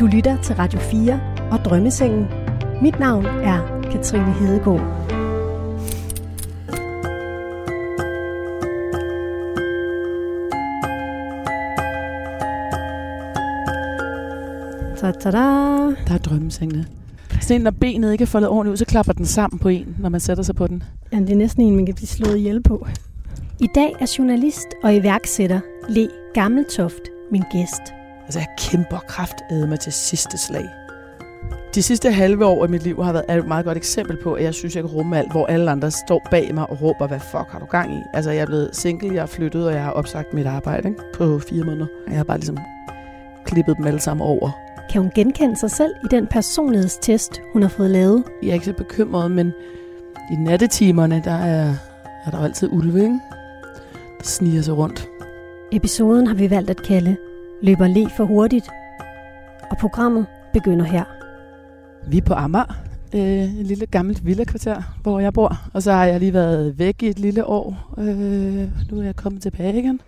Du lytter til Radio 4 og Drømmesengen. Mit navn er Katrine Hedegaard. Ta-da. Der er drømmesengene. Sådan en, når benet ikke er foldet ordentligt ud, så klapper den sammen på en, når man sætter sig på den. Ja, det er næsten en, man kan blive slået ihjel på. I dag er journalist og iværksætter Le Gammeltoft min gæst. Altså, jeg kæmper kraftedme til sidste slag. De sidste halve år af mit liv har været et meget godt eksempel på, at jeg synes, jeg kan rumme alt, hvor alle andre står bag mig og råber, hvad fuck har du gang i? Altså, jeg er blevet single, jeg er flyttet, og jeg har opsagt mit arbejde, ikke? På 4 måneder. Jeg har bare ligesom klippet dem alle sammen over. Kan hun genkende sig selv i den personlighedstest, hun har fået lavet? Jeg er ikke så bekymret, men i nattetimerne, der er altid ulve, ikke? Der sniger sig rundt. Episoden har vi valgt at kalde Løber Le for hurtigt, og programmet begynder her. Vi er på Amager, et lille gammelt villakvarter, hvor jeg bor, og så har jeg lige været væk i et lille år. Nu er jeg kommet tilbage igen.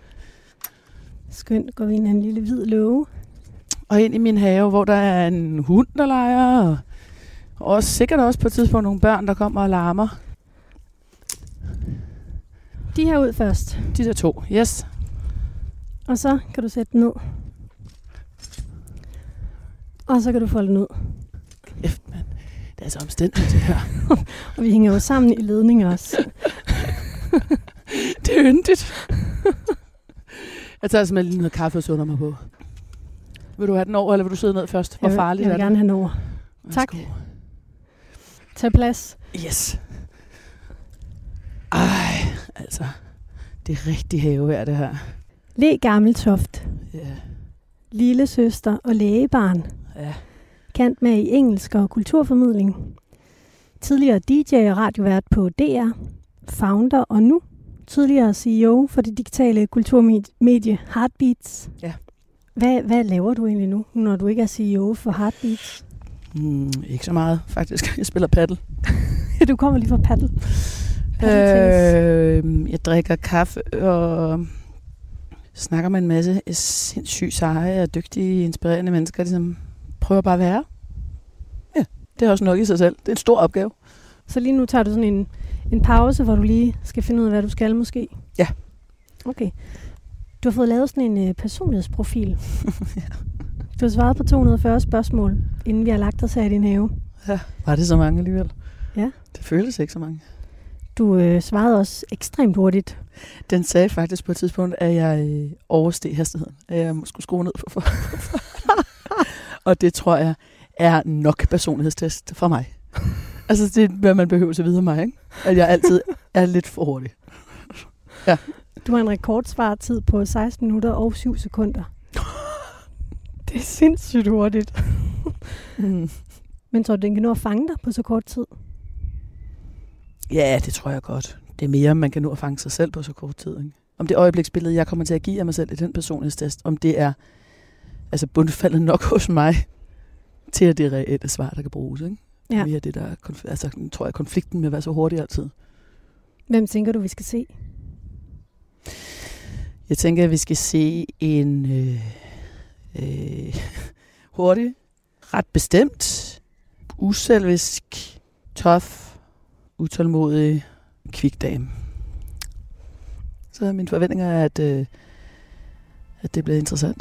Skønt, går vi ind i en lille hvid løve. Og ind i min have, hvor der er en hund, der leger, og sikkert også på et tidspunkt nogle børn, der kommer og larmer. De her ud først? De der 2, yes. Og så kan du sætte den ned. Og så kan du folde den ud. Kæft, mand. Det er så omstændigt, det her. Og vi hænger jo sammen i ledning også. Det er yndigt. Jeg tager simpelthen lige noget kaffe og sunder mig på. Vil du have den over, eller vil du sidde ned først? Hvor farligt er det? Jeg vil gerne have den over. Tak. Tag plads. Yes. Ej, altså. Det er rigtig havevær, det her. Le Gammeltoft. Ja. Yeah. Lille søster og lægebarn. Ja. Yeah. Kendt med i engelsk og kulturformidling. Tidligere DJ og radiovært på DR. Founder og nu tidligere CEO for det digitale kulturmedie Heartbeats. Ja. Yeah. Hvad laver du egentlig nu, når du ikke er CEO for Heartbeats? Ikke så meget, faktisk. Jeg spiller paddle. Du kommer lige fra paddle. Jeg drikker kaffe og snakker med en masse sindssygt seje og dygtige, inspirerende mennesker, der ligesom prøver bare at være. Ja, det er også nok i sig selv. Det er en stor opgave. Så lige nu tager du sådan en pause, hvor du lige skal finde ud af, hvad du skal måske? Ja. Okay. Du har fået lavet sådan en personlighedsprofil. Ja. Du har svaret på 240 spørgsmål, inden vi har lagt os her i din have. Ja, var det så mange alligevel? Ja. Det føles ikke så mange. Du svarede også ekstremt hurtigt. Den sagde faktisk på et tidspunkt, at jeg oversteg hastigheden. At jeg skulle skrue ned for. Og det tror jeg er nok personlighedstest for mig. Altså det er, hvad man behøver at vide af mig, ikke? At jeg altid er lidt for hurtig. Ja. Du har en rekordsvaretid på 16 minutter og 7 sekunder. Det er sindssygt hurtigt. Men tror du, den kan nå at fange dig på så kort tid? Ja, det tror jeg godt. Det er mere, man kan nå at fange sig selv på så kort tid, ikke? Om det øjebliksbillede, jeg kommer til at give af mig selv i den personlighedstest, om det er altså bundfaldet nok hos mig, til at det er reelle svar, der kan bruges, ikke? Ja. Mere det, der er tror jeg, konflikten med at være så hurtig altid. Hvem tænker du, vi skal se? Jeg tænker, at vi skal se en hurtig, ret bestemt, uselvisk, tof, utålmodig, kvik dame. Så mine forventninger er, at det bliver interessant.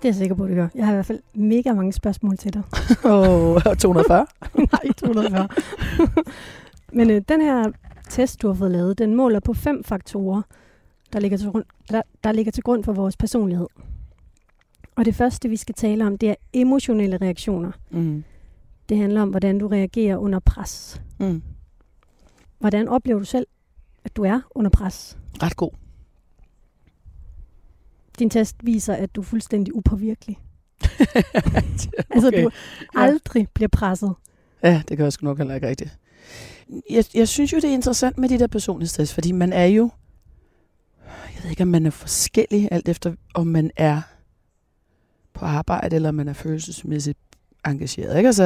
Det er jeg sikker på, at det gør. Jeg har i hvert fald mega mange spørgsmål til dig. Åh, 240? Nej, 240. Men den her test, du har fået lavet, den måler på 5 faktorer, der ligger til grund for vores personlighed. Og det første, vi skal tale om, det er emotionelle reaktioner. Mm. Det handler om, hvordan du reagerer under pres. Mm. Hvordan oplever du selv, at du er under pres? Ret god. Din test viser, at du er fuldstændig upåvirkelig. Okay. Altså, du aldrig bliver presset. Ja, det gør jeg sgu nok heller ikke rigtigt. Jeg synes jo, det er interessant med de der personlighedstest, fordi man er jo, jeg ved ikke, om man er forskellig, alt efter om man er på arbejde, eller om man er følelsesmæssigt engageret. Ikke? Altså,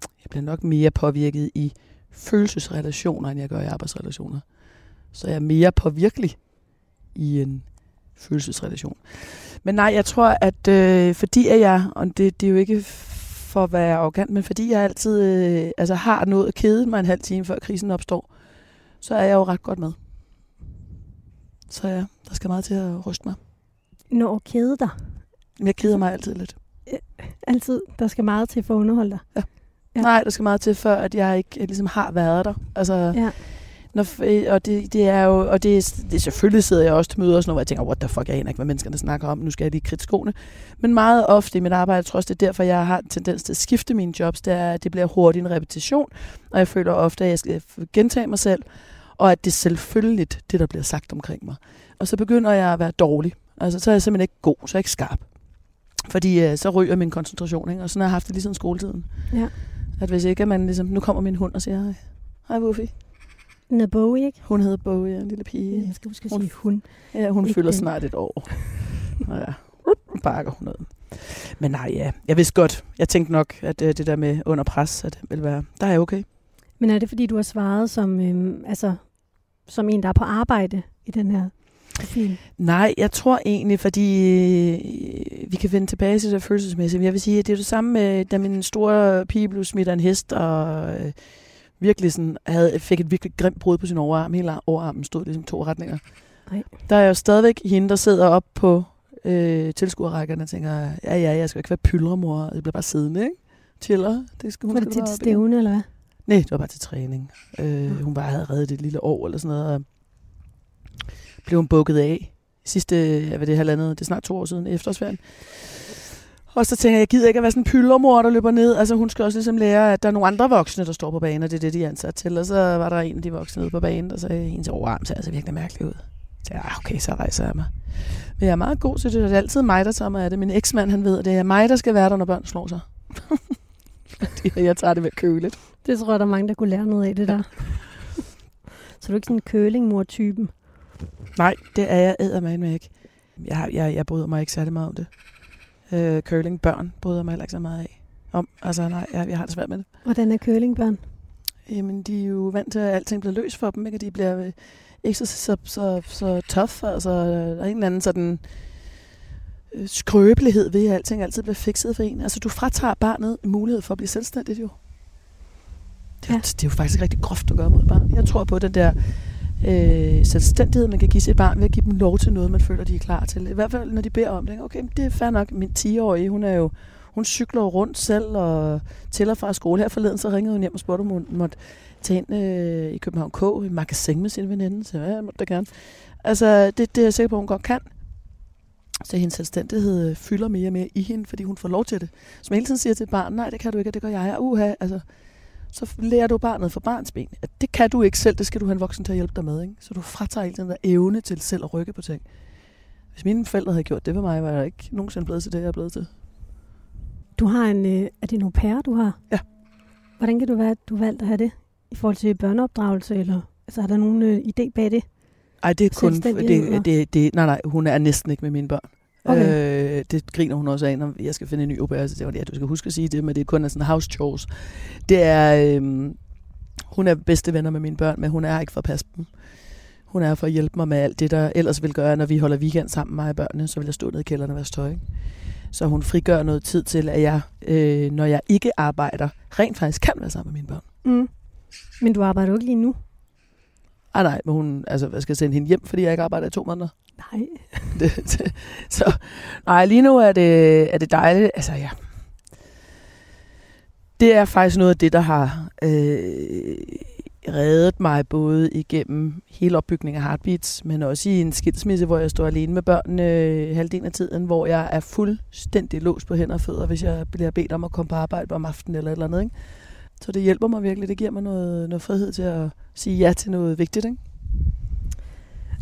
jeg bliver nok mere påvirket i følelsesrelationer, end jeg gør i arbejdsrelationer. Så jeg er mere påvirkelig i en følelsesrelation. Men nej, jeg tror, at fordi at jeg, og det er jo ikke for at være arrogant, men fordi jeg altid har nået at kede mig en halv time, før krisen opstår, så er jeg jo ret godt med. Så ja, der skal meget til at ryste mig. Når kede dig? Jeg keder mig altid lidt. Altid? Der skal meget til for at underholde dig? Ja. Ja. Nej, der skal meget til, før at jeg ikke ligesom har været der. Altså, ja. Det er selvfølgelig sidder jeg også til møder og sådan noget, hvor jeg tænker, what the fuck, jeg aner ikke, hvad menneskerne snakker om, nu skal jeg lige kridte skoene. Men meget ofte i mit arbejde, jeg tror også, det er derfor, jeg har en tendens til at skifte mine jobs, det er, at det bliver hurtigt en repetition, og jeg føler ofte, at jeg skal gentage mig selv, og at det er selvfølgeligt, det der bliver sagt omkring mig. Og så begynder jeg at være dårlig. Altså, så er jeg simpelthen ikke god, så er jeg ikke skarp. Fordi så ryger min koncentration, ikke? Og sådan har jeg haft det lige siden skoletiden. Ja. At hvis ikke, at man ligesom, nu kommer min hund og siger, hej Wuffy. Hun hedder Bowie, ikke? Hun hedder Bowie, ja, en lille pige. Jeg skal måske sige hun. Ja, hun fylder snart et år. Og ja, bakker hun ud. Men nej, ja, jeg vidste godt. Jeg tænkte nok, at det der med under pres, at det ville være, der er jeg okay. Men er det, fordi du har svaret som, som en, der er på arbejde i den her profil? Nej, jeg tror egentlig, fordi vi kan vende tilbage til det følelsesmæssigt. Jeg vil sige, at det er det samme med, da min store pige blev smidt af en hest, og virkelig sådan, fik et virkelig grimt brud på sin overarm. Hele overarmen stod ligesom to retninger. Nej. Der er jo stadigvæk hende, der sidder op på tilskuerrækkerne og tænker, ja, jeg skal ikke være pylremor, og det bliver bare siddende, ikke? Chiller. Det skal hun. Var det til et stævne, eller hvad? Nej, det var bare til træning. Hun bare havde reddet et lille år, eller sådan noget, og blev hun bukket af det er snart 2 år siden, efterårsferien. Og så tænker jeg, gider ikke at være sådan en pyldermor, der løber ned. Altså hun skal også ligesom lære, at der er nogle andre voksne, der står på banen, og det er det, de er ansat til. Og så var der en af de voksne ude på banen, og så hendes overarm ser altså virkelig mærkelig ud. Så jeg, okay, så rejser jeg mig. Men jeg er meget god til det, og det er altid mig, der tager mig af det. Min eksmand, han ved, at det er mig, der skal være der, når børn slår sig. Jeg tager det ved køligt. Det tror jeg, der er mange, der kunne lære noget af det der. Så er du ikke sådan en curlingmor-typen? Nej, det er jeg eddermame ikke. Jeg bryder mig ikke særlig meget om det. Curlingbørn bryder mig heller ikke så meget af. Altså nej, jeg har det svært med det. Hvordan er curlingbørn? Jamen, de er jo vant til, at alting bliver løs for dem, ikke? Og de bliver ikke så tough. Altså, der er en eller anden sådan skrøbelighed ved, at alting altid bliver fikset for en. Altså, du fratager barnet mulighed for at blive selvstændigt, jo. Det er jo faktisk rigtig groft at gøre mod barn. Jeg tror på den der selvstændighed, man kan give sit barn ved at give dem lov til noget, man føler, de er klar til. I hvert fald, når de beder om det. Okay, det er fair nok. Min 10-årige, hun cykler rundt selv og tæller fra skole. Her forleden, så ringede hun hjem og spurgte, om hun måtte tage ind i København K, i magasin med sin veninde. Så ja, jeg måtte da gerne. Altså, det er jeg sikker på, hun godt kan. Så hendes selvstændighed fylder mere og mere i hende, fordi hun får lov til det. Så man hele tiden siger til barnet, nej, det kan du ikke, og det gør jeg. Uha, altså. Så lærer du barnet fra barnsben, at det kan du ikke selv, det skal du have en voksen til at hjælpe dig med. Ikke? Så du fratager hele den der evne til selv at rykke på ting. Hvis mine forældre havde gjort det ved mig, var jeg ikke nogensinde blevet til det, jeg er blevet til. Du har er det en au pair, du har? Ja. Hvordan kan du være, at du valgte at have det? I forhold til børneopdragelse, eller altså, er der nogen idé bag det? Nej, det er kun... Nej, hun er næsten ikke med mine børn. Okay. Det griner hun også af, når jeg skal finde en ny au pair, så siger hun, ja, du skal huske at sige det, men det er kun sådan house chores. Det er, hun er bedste venner med mine børn, men hun er ikke for at passe dem. Hun er for at hjælpe mig med alt det, der ellers vil gøre, når vi holder weekend sammen med mig og børnene, så vil jeg stå ned i kælderen og vaske tøj. Ikke? Så hun frigør noget tid til, at jeg, når jeg ikke arbejder, rent faktisk kan være sammen med mine børn. Mm. Men du arbejder jo ikke lige nu? Ah, nej, men hun, altså, jeg skal sende hende hjem, fordi jeg ikke arbejder i 2 måneder. Nej. Så, nej, lige nu er det dejligt. Altså, ja. Det er faktisk noget af det, der har reddet mig både igennem hele opbygningen af Heartbeats, men også i en skilsmisse, hvor jeg står alene med børnene halvdelen af tiden, hvor jeg er fuldstændig låst på hænder og fødder, hvis jeg bliver bedt om at komme på arbejde om aftenen eller et eller andet, ikke? Så det hjælper mig virkelig. Det giver mig noget frihed til at sige ja til noget vigtigt, ikke?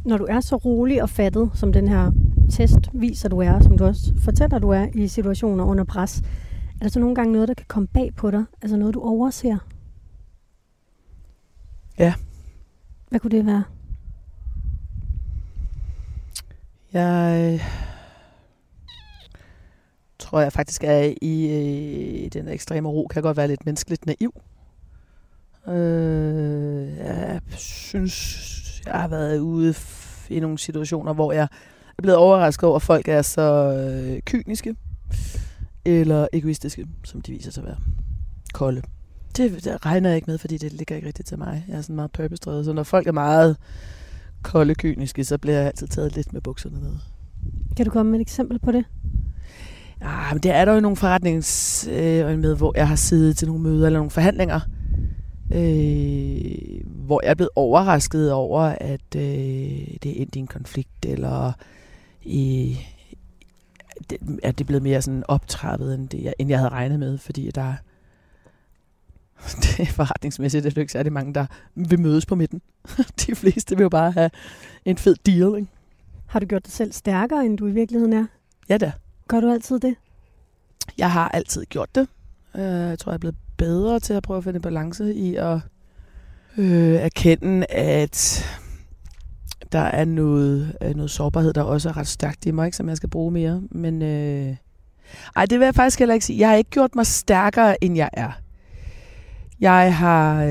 Når du er så rolig og fattet, som den her test viser, du er, som du også fortæller, du er i situationer under pres, er der så nogle gange noget, der kan komme bag på dig? Altså noget, du overser? Ja. Hvad kunne det være? Jeg tror, jeg faktisk er i den ekstreme ro, kan jeg godt være lidt menneskeligt naiv. Jeg synes... Jeg har været ude i nogle situationer, hvor jeg er blevet overrasket over, at folk er så kyniske eller egoistiske, som de viser sig at være. Kolde. Det regner jeg ikke med, fordi det ligger ikke rigtigt til mig. Jeg er sådan meget purpose-drevet, så når folk er meget kolde kyniske, så bliver jeg altid taget lidt med bukserne ned. Kan du komme med et eksempel på det? Ja, men det er der jo nogle forretningsøjne med, hvor jeg har siddet til nogle møder eller nogle forhandlinger, hvor jeg er blevet overrasket over, at det er endt i en konflikt, eller at det er blevet mere sådan optrappet, end jeg havde regnet med, fordi der det er forretningsmæssigt, det er jo ikke særlig mange, der vil mødes på midten. De fleste vil jo bare have en fed deal, ikke? Har du gjort dig selv stærkere, end du i virkeligheden er? Ja da. Gør du altid det? Jeg har altid gjort det. Jeg tror, jeg er blevet bedre til at prøve at finde balance i at erkende, at der er noget sårbarhed, der også er ret stærkt i mig, ikke, som jeg skal bruge mere. Men det vil jeg faktisk heller ikke sige. Jeg har ikke gjort mig stærkere, end jeg er. Jeg har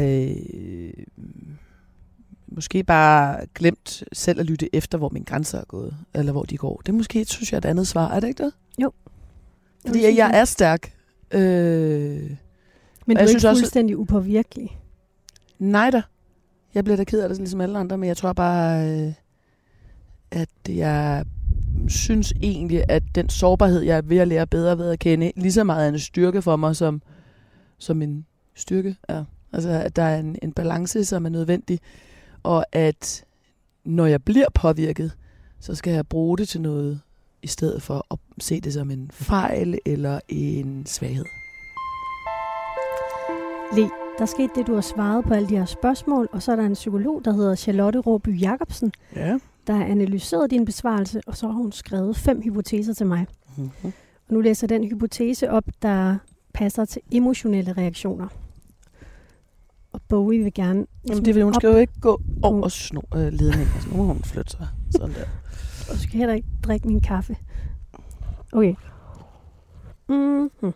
måske bare glemt selv at lytte efter, hvor mine grænser er gået, eller hvor de går. Det er måske, synes jeg, et andet svar. Er det ikke det? Jo. Fordi jeg er stærk. Men du er ikke fuldstændig upåvirkelig? Nej da. Jeg bliver da ked af det, ligesom alle andre, men jeg tror bare, at jeg synes egentlig, at den sårbarhed, jeg er ved at lære bedre ved at kende, lige så meget er en styrke for mig, som en styrke er. Altså, at der er en balance, som er nødvendig, og at når jeg bliver påvirket, så skal jeg bruge det til noget, i stedet for at se det som en fejl eller en svaghed. Le, der skete det, du har svaret på alle de her spørgsmål, og så er der en psykolog, der hedder Charlotte Råby Jacobsen, ja, der har analyseret din besvarelse, og så har hun skrevet 5 hypoteser til mig. Mm-hmm. Og nu læser den hypotese op, der passer til emotionelle reaktioner. Og Bowie vil gerne... Jamen det vil hun op. Skal jo ikke gå over og sno ledningen. Altså, nu må hun flytte sig. Sådan der. Og så kan jeg heller ikke drikke min kaffe. Okay. Mm-hmm.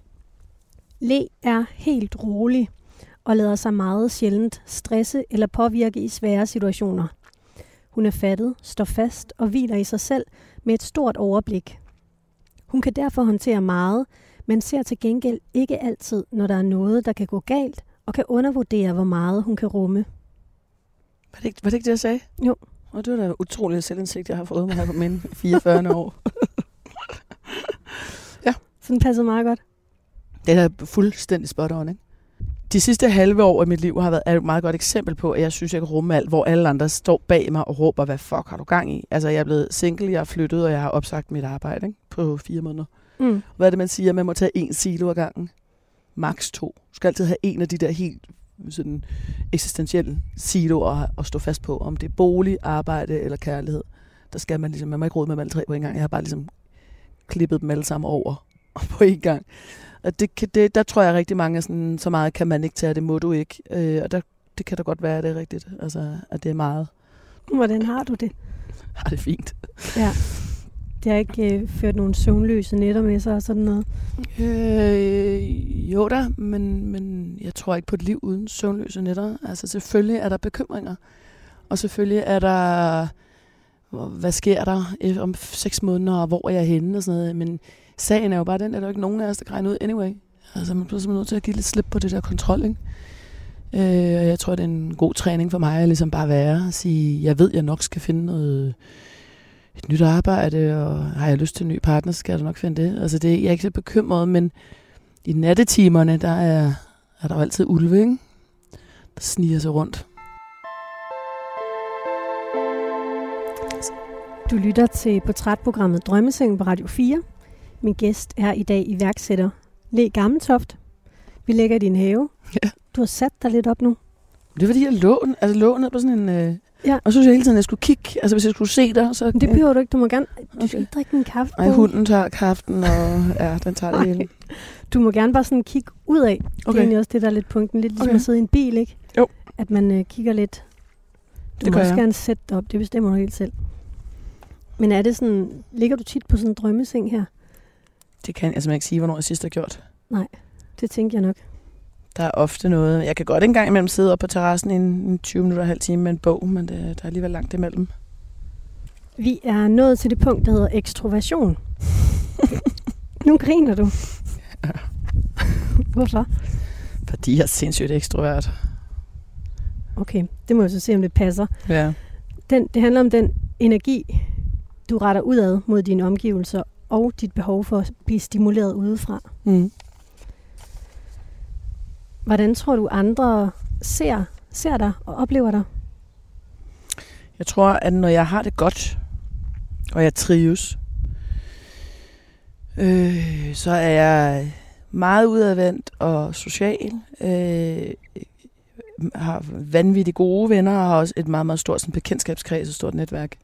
Le er helt rolig og lader sig meget sjældent stresse eller påvirke i svære situationer. Hun er fattet, står fast og hviler i sig selv med et stort overblik. Hun kan derfor håndtere meget, men ser til gengæld ikke altid, når der er noget, der kan gå galt, og kan undervurdere, hvor meget hun kan rumme. Var det ikke det, jeg sagde? Jo. Og det var da utrolig selvindsigt, jeg har fået mig her på mine 44 år. Ja. Så den passede meget godt. Det er da fuldstændig spot on, ikke? De sidste halve år i mit liv har været et meget godt eksempel på, at jeg synes, jeg kan rumme alt, hvor alle andre står bag mig og råber, hvad fuck har du gang i? Altså, jeg er blevet single, jeg er flyttet, og jeg har opsagt mit arbejde, ikke? På 4 måneder. Mm. Hvad er det, man siger? Man må tage 1 silo ad gangen. Max 2. Du skal altid have en af de der helt sådan eksistentielle siloer at stå fast på. Om det er bolig, arbejde eller kærlighed. Der skal man ligesom, man må ikke rode med dem alle 3 på en gang. Jeg har bare ligesom klippet dem alle sammen over på en gang. Og der tror jeg rigtig mange er sådan, så meget kan man ikke tage, det må du ikke. Og det kan da godt være, at det er rigtigt. Altså, at det er meget. Hvordan har du det? Har det fint. Ja. Det har ikke ført nogen søvnløse nætter med sig og sådan noget? Jo da, men jeg tror ikke på et liv uden søvnløse nætter. Altså selvfølgelig er der bekymringer, og selvfølgelig er der, hvad sker der om 6 måneder, og hvor er jeg henne og sådan noget. Men sagen er jo bare den, at der ikke nogen af os, der græner ud anyway. Altså man bliver simpelthen nødt til at give lidt slip på det der kontrol, ikke? Og jeg tror, det er en god træning for mig at ligesom bare være og sige, jeg ved, jeg nok skal finde noget... Et nyt arbejde, og har jeg lyst til en ny partner, så skal jeg da nok finde det. Altså, jeg er ikke så bekymret, men i nattetimerne, der er der jo altid ulve, ikke? Der sniger sig rundt. Du lytter til portrætprogrammet Drømmesengen på Radio 4. Min gæst er i dag iværksætter Le Gammeltoft. Vi ligger i din have. Ja. Du har sat dig lidt op nu. Det er fordi, jeg lå ned på sådan en... Ja. Og så synes jeg hele tiden, at jeg skulle kigge. Altså, hvis jeg skulle se dig, så... Men det behøver du ikke. Du må gerne... Du skal ikke drikke en kaffe. Nej, hunden tager kaffen, og ja, den tager det hele. Du må gerne bare sådan kigge ud af. Okay. Det er egentlig også det, der er lidt punkten. Lidt ligesom at sidde i en bil, ikke? Jo. At man kigger lidt. Du det må også gerne sætte dig op. Det bestemmer du helt selv. Men er det sådan... Ligger du tit på sådan en drømmeseng her? Det kan jeg simpelthen ikke sige, hvornår jeg sidst har gjort. Nej, det tænker jeg nok. Der er ofte noget. Jeg kan godt engang imellem sidde oppe på terrassen i en 20 minutter og halv time med en bog, men der er alligevel langt imellem. Vi er nået til det punkt, der hedder ekstroversion. Nu griner du. Ja. Hvorfor? Fordi jeg er sindssygt ekstrovert. Okay, det må jeg så se, om det passer. Ja. Det handler om den energi, du retter udad mod dine omgivelser og dit behov for at blive stimuleret udefra. Mm. Hvordan tror du, andre ser dig og oplever dig? Jeg tror, at når jeg har det godt, og jeg trives, så er jeg meget udadvendt og social. Har vanvittigt gode venner og har også et meget, meget stort sådan bekendtskabskreds og stort netværk.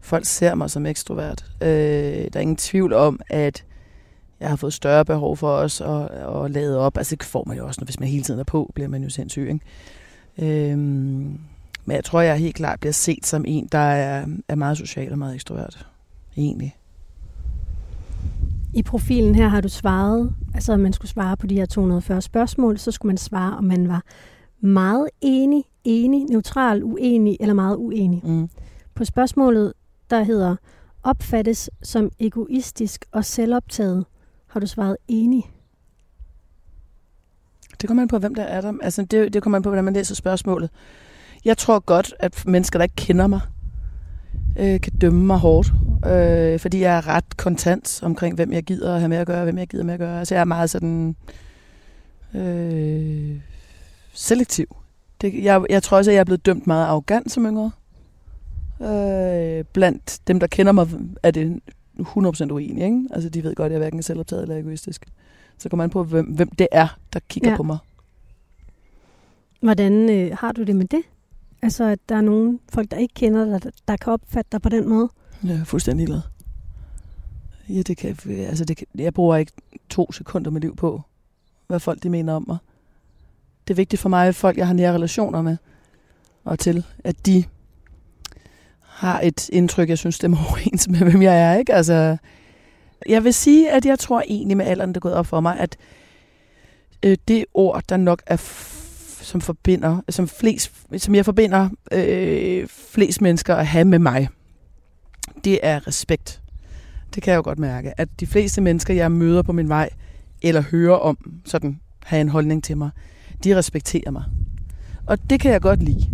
Folk ser mig som ekstrovert. Der er ingen tvivl om, at jeg har fået større behov for os at lade op. Altså det får man jo også, hvis man hele tiden er på, bliver man jo sindssyg, ikke? Men jeg tror, jeg helt klart bliver set som en, der er meget social og meget ekstrovert. Egentlig. I profilen her har du svaret, altså om man skulle svare på de her 240 spørgsmål, så skulle man svare, om man var meget enig, neutral, uenig eller meget uenig. Mm. På spørgsmålet, der hedder, opfattes som egoistisk og selvoptaget, har du svaret enig? Det kommer an på, hvem der er der. Altså, det kommer an på, hvordan man læser spørgsmålet. Jeg tror godt, at mennesker, der ikke kender mig, kan dømme mig hårdt. Fordi jeg er ret kontant omkring, hvem jeg gider at have med at gøre, og hvem jeg gider med at gøre. Altså, jeg er meget sådan selektiv. Jeg tror også, at jeg er blevet dømt meget arrogant som yngre. Blandt dem, der kender mig, er det 100% uenig, ikke? Altså, de ved godt, at jeg hverken er selvoptaget eller egoistisk. Så kommer man på, hvem det er, der kigger på mig. Hvordan har du det med det? Altså, at der er nogle folk, der ikke kender dig, der kan opfatte dig på den måde? Ja, fuldstændig glad. Ja, jeg bruger ikke 2 sekunder med liv på, hvad folk de mener om mig. Det er vigtigt for mig, at folk, jeg har nære relationer med, og til, at de har et indtryk, jeg synes stemmer overens med, hvem jeg er, ikke? Altså, jeg vil sige, at jeg tror egentlig med alderen, det er gået op for mig, at det ord, der nok er som jeg forbinder flest mennesker at have med mig, det er respekt. Det kan jeg jo godt mærke, at de fleste mennesker, jeg møder på min vej, eller hører om, sådan har en holdning til mig, de respekterer mig. Og det kan jeg godt lide.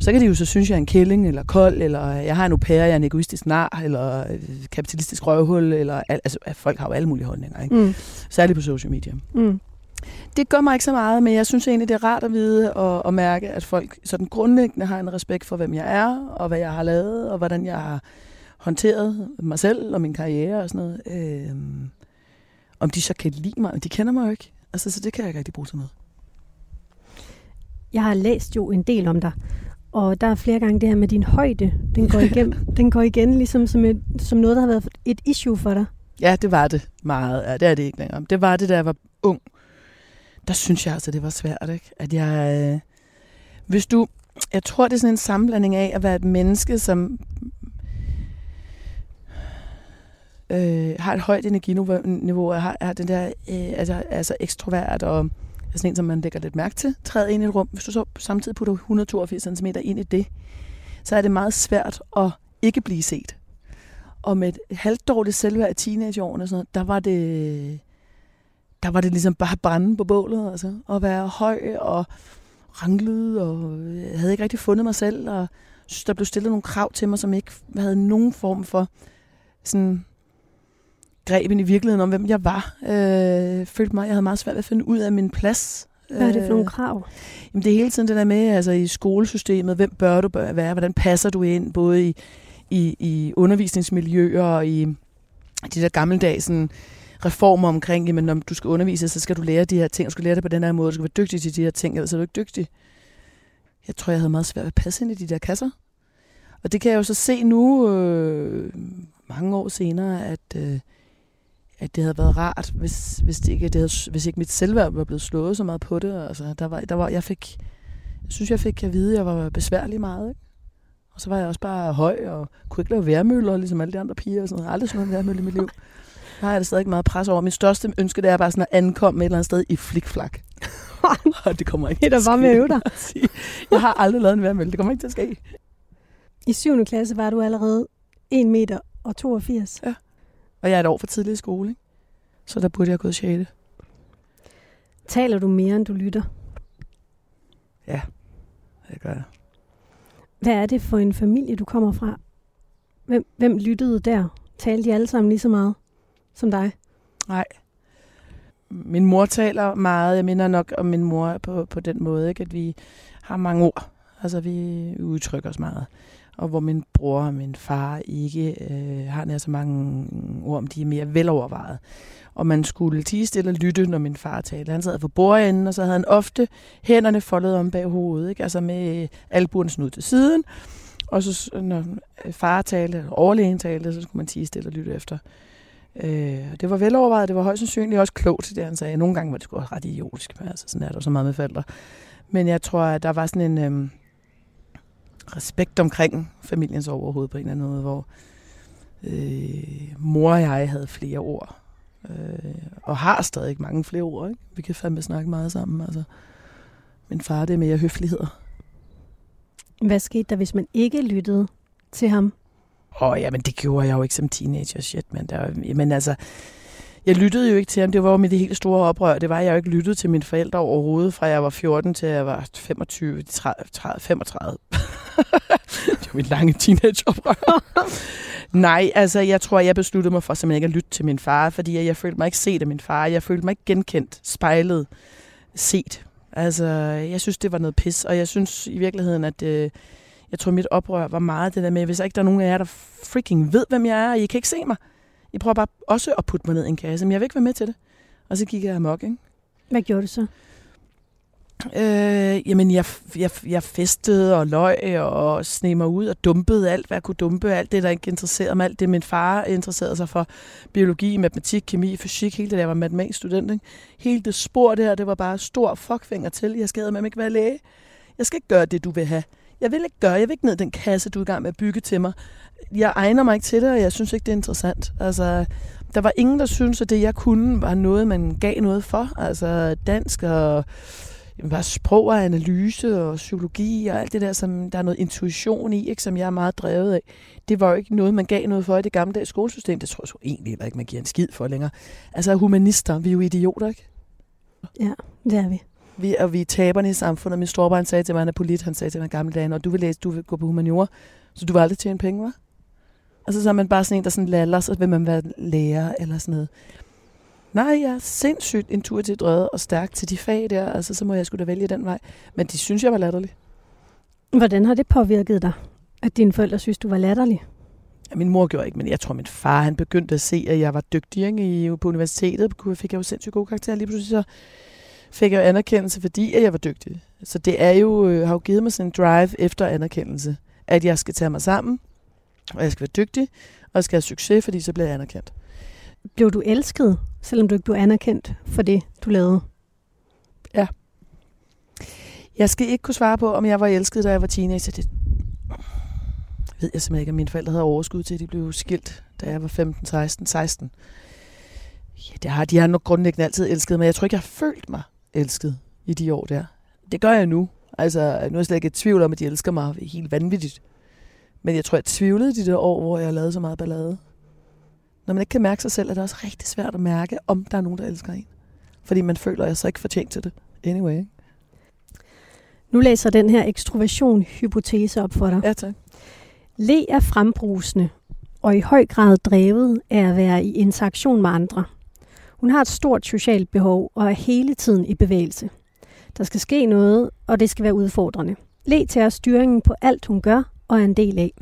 Så kan de jo så synes, jeg er en kælling, eller kold, eller jeg har en au pair, jeg er en egoistisk nar, eller kapitalistisk røvhul, eller altså folk har jo alle mulige holdninger, ikke? Mm. Særligt på social media. Mm. Det gør mig ikke så meget, men jeg synes egentlig, det er rart at vide og mærke, at folk sådan grundlæggende har en respekt for, hvem jeg er, og hvad jeg har lavet, og hvordan jeg har håndteret mig selv og min karriere og sådan noget. Om de så kan lide mig, men de kender mig jo ikke. Altså, så det kan jeg ikke rigtig bruge til noget. Jeg har læst jo en del om dig, og der er flere gange det her med din højde. Den går igen ligesom som noget, der har været et issue for dig. Ja, det var det meget. Ja, det er det ikke længere. Det var det, da jeg var ung. Der synes jeg altså, det var svært, ikke? At jeg... Jeg tror, det er sådan en sammenblanding af at være et menneske, som har et højt energiniveau, og har den der altså ekstrovert, og sådan en, som man lægger lidt mærke til, træder ind i et rum. Hvis du så samtidig putter 182 cm ind i det, så er det meget svært at ikke blive set. Og med et halvdårligt selvværd i teenageårene og sådan noget, der var det ligesom bare brænde på bålet, altså. At være høj og ranglet, og jeg havde ikke rigtig fundet mig selv, og synes, der blev stillet nogle krav til mig, som ikke havde nogen form for sådan greben i virkeligheden om, hvem jeg var. Jeg havde meget svært ved at finde ud af min plads. Hvad er det for nogle krav? Jamen, det er hele tiden det der med, altså i skolesystemet, hvem bør du være, hvordan passer du ind, både i undervisningsmiljøer og i de der gammeldags sådan reformer omkring, jamen, når du skal undervise, så skal du lære de her ting, du skal lære det på den her måde, du skal være dygtig til de her ting, ellers er du ikke dygtig. Jeg tror, jeg havde meget svært ved at passe ind i de der kasser. Og det kan jeg jo så se nu, mange år senere, at det havde været rart, hvis ikke mit selvværd var blevet slået så meget på det. Altså, jeg fik at vide, at jeg var besværlig meget, ikke? Og så var jeg også bare høj, og kunne ikke lave værmøller, ligesom alle de andre piger og sådan noget. Aldrig sådan noget værmølle i mit liv. Der har jeg da stadig ikke meget pres over. Min største ønske, det er bare sådan at ankomme et eller andet sted i flikflak. Og det kommer ikke til at ske. Det er da bare med at øve dig. Jeg har aldrig lavet en værmølle. Det kommer ikke til at ske. I 7. klasse var du allerede 1,82 meter. Ja. Og jeg er et år for tidlig i skole, ikke? Så der burde jeg have gået 6. Taler du mere, end du lytter? Ja, det gør jeg. Hvad er det for en familie, du kommer fra? Hvem lyttede der? Talte de alle sammen lige så meget som dig? Nej. Min mor taler meget. Jeg minder nok om min mor på den måde, ikke? At vi har mange ord. Altså, vi udtrykker os meget. Og hvor min bror og min far ikke har nær så mange ord, om de er mere velovervejet. Og man skulle tie stille og lytte, når min far talte. Han sad for bordenden, og så havde han ofte hænderne foldet om bag hovedet, ikke? Altså med albuerne snudt til siden. Og så når far talte, eller overlægen talte, så skulle man tie stille og lytte efter. Det var velovervejet, det var højst sandsynligt også klogt, det han sagde. Nogle gange var det sgu også ret idiotisk, men altså, sådan er der så meget med forældre. Men jeg tror, at der var sådan en respekt omkring familiens overhoved på en eller anden måde, hvor mor og jeg havde flere ord. Og har stadig mange flere ord, ikke? Vi kan fandme snakke meget sammen. Altså. Min far, det er mere høfligheder. Hvad skete der, hvis man ikke lyttede til ham? Men det gjorde jeg jo ikke som teenager, shit, men jeg lyttede jo ikke til ham. Det var jo med det helt store oprør. Det var, jeg jo ikke lyttede til mine forældre overhovedet, fra jeg var 14 til jeg var 35. Det var mit lange teenageoprør. Nej, altså jeg tror, jeg besluttede mig for simpelthen ikke at lytte til min far, fordi jeg følte mig ikke set af min far. Jeg følte mig ikke genkendt, spejlet, set. Altså, jeg synes, det var noget pis, og jeg synes i virkeligheden, at jeg tror, mit oprør var meget det der med, hvis ikke der er nogen af jer, der freaking ved, hvem jeg er, og I kan ikke se mig. I prøver bare også at putte mig ned i en kasse, men jeg vil ikke være med til det. Og så gik jeg amok, ikke? Hvad gjorde du så? Jeg festede og løg og sneg mig ud og dumpede alt, hvad jeg kunne dumpe. Alt det, der ikke interesserede mig. Alt det, min far interesserede sig for. Biologi, matematik, kemi, fysik. Hele det, der var matematisk student, ikke? Hele det spor der, det var bare stor fuckfinger til. Jeg skal med ikke være læge. Jeg skal ikke gøre det, du vil have. Jeg vil ikke ned den kasse, du er i gang med at bygge til mig. Jeg egner mig ikke til det, og jeg synes ikke, det er interessant. Altså, der var ingen, der synes, at det, jeg kunne, var noget, man gav noget for. Altså, dansk og bare sprog og analyse og psykologi og alt det der, som der er noget intuition i, ikke, som jeg er meget drevet af. Det var jo ikke noget, man gav noget for i det gammeldags skolesystem. Det tror jeg så egentlig ikke, man giver en skid for længere. Altså, humanister, vi er jo idioter, ikke? Ja, det er vi. Vi er taberne i samfundet. Min storebror, han sagde til mig, han er polit, han sagde til mig gamle dage, når du vil gå på humaniora, så du vil aldrig tjene penge, hva'? Og så er man bare sådan en, der sådan lader, så vil man være lærer eller sådan noget. Nej, jeg er sindssygt intuitivt drevet og stærk til de fag der, altså så må jeg sgu da vælge den vej. Men de synes, jeg var latterlig. Hvordan har det påvirket dig, at dine forældre synes, du var latterlig? Ja, min mor gjorde ikke, men jeg tror, min far, han begyndte at se, at jeg var dygtig, ikke? På universitetet. Fik jeg jo sindssygt gode karakterer, lige pludselig så fik jeg jo anerkendelse, fordi jeg var dygtig. Så det er jo, har jo givet mig sådan en drive efter anerkendelse. At jeg skal tage mig sammen, og jeg skal være dygtig, og jeg skal have succes, fordi så bliver jeg anerkendt. Blev du elsket, selvom du ikke blev anerkendt for det, du lavede? Ja. Jeg skal ikke kunne svare på, om jeg var elsket, da jeg var teenager. Det ved jeg simpelthen ikke, om mine forældre havde overskud til, at de blev skilt, da jeg var 15. Ja, de har nok grundlæggende altid elsket mig. Jeg tror ikke, jeg har følt mig elsket i de år der. Det gør jeg nu. Altså, nu er jeg slet ikke i tvivl om, at de elsker mig helt vanvittigt. Men jeg tror, jeg tvivlede de der år, hvor jeg lavede så meget ballade. Når man ikke kan mærke sig selv, er det også rigtig svært at mærke, om der er nogen, der elsker en. Fordi man føler, at jeg så ikke fortjent til det. Anyway. Nu læser den her ekstroversion-hypotese op for dig. Ja, tak. Le er frembrusende og i høj grad drevet af at være i interaktion med andre. Hun har et stort socialt behov og er hele tiden i bevægelse. Der skal ske noget, og det skal være udfordrende. Le tager styringen på alt, hun gør og er en del af.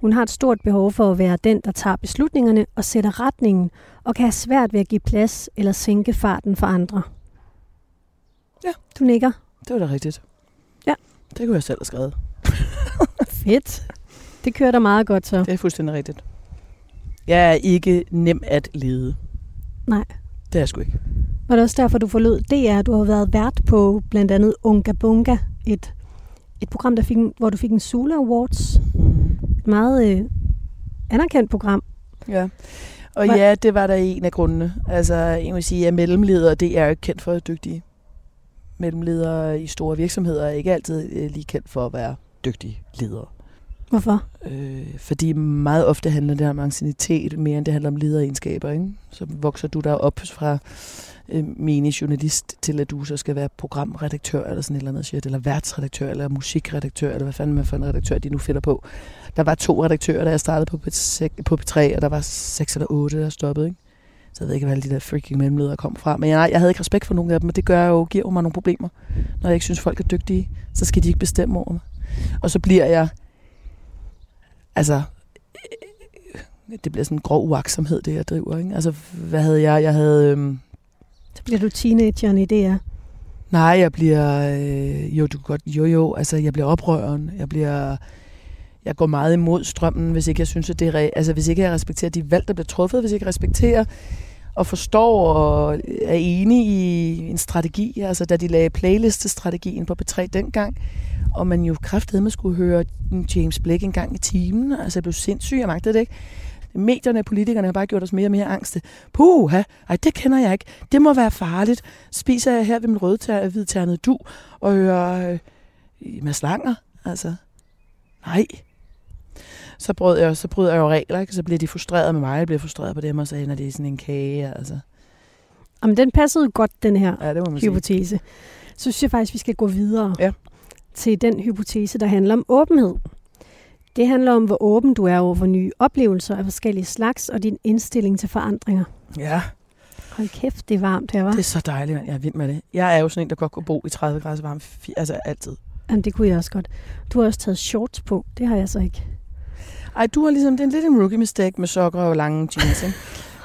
Hun har et stort behov for at være den, der tager beslutningerne og sætter retningen, og kan have svært ved at give plads eller sænke farten for andre. Ja. Du nikker. Det var da rigtigt. Ja. Det kunne jeg selv have skrevet. Fedt. Det kører da meget godt så. Det er fuldstændig rigtigt. Jeg er ikke nem at lede. Nej. Det er jeg sgu ikke. Var det også derfor, du forlod DR? Du har været vært på blandt andet Unka Bunga, et program, hvor du fik en Sula Awards. Et meget anerkendt program. Ja, og ja, det var der en af grundene. Altså, jeg må sige, at mellemledere, det er jo ikke kendt for dygtige. Mellemledere i store virksomheder er ikke altid lige kendt for at være dygtige ledere. Hvorfor? Fordi meget ofte handler det om anciennitet mere, end det handler om lederegenskaber, ikke? Så vokser du der op fra mini-journalist til, at du så skal være programredaktør eller sådan et eller andet shit, eller værtsredaktør, eller musikredaktør, eller hvad fanden man for en redaktør, de nu finder på. Der var 2 redaktører, da jeg startede på P3, og der var 6 eller 8, der stoppede, ikke? Så jeg ved ikke, hvad alle de der freaking mellemledere kom fra. Men jeg havde ikke respekt for nogen af dem, og det gør jo, giver jo mig nogle problemer. Når jeg ikke synes, folk er dygtige, så skal de ikke bestemme over mig. Og så bliver jeg... Altså, det bliver sådan en grov uagtsomhed, det jeg driver, ikke? Altså, hvad havde jeg? Jeg havde... Så bliver du teenageren i DR? Nej, jeg bliver... jeg bliver oprøreren. Jeg går meget imod strømmen, hvis ikke jeg synes, at det er... Altså, hvis ikke jeg respekterer de valg, der bliver truffet, hvis ikke jeg respekterer og forstår og er enig i en strategi. Altså, da de lagde playliste-strategien på P3 dengang, og man jo kraftedeme skulle høre James Blake en gang i timen. Altså, jeg blev sindssyg, jeg magtede det ikke. Medierne og politikerne har bare gjort os mere og mere angste. Puha, ej, det kender jeg ikke. Det må være farligt. Spiser jeg her ved min rødhvidternede du og hører Mads Langer? Altså, nej. Så bryder jeg jo regler, ikke? Så bliver de frustreret med mig, jeg bliver frustreret på dem, og så ender det i sådan en kage, altså. Jamen, den passede godt, den her hypotese. Sige. Så synes jeg faktisk, vi skal gå videre. Ja. Til den hypotese, der handler om åbenhed. Det handler om, hvor åben du er over for nye oplevelser af forskellige slags, og din indstilling til forandringer. Ja. Hold kæft, det er varmt her, hva'? Det er så dejligt, mand. Jeg er vild med det. Jeg er jo sådan en, der godt kunne bo i 30 grader varme, altså altid. Jamen, det kunne jeg også godt. Du har også taget shorts på. Det har jeg så ikke. Ej, du har ligesom, det er lidt en rookie mistake med sokker og lange jeans, ikke?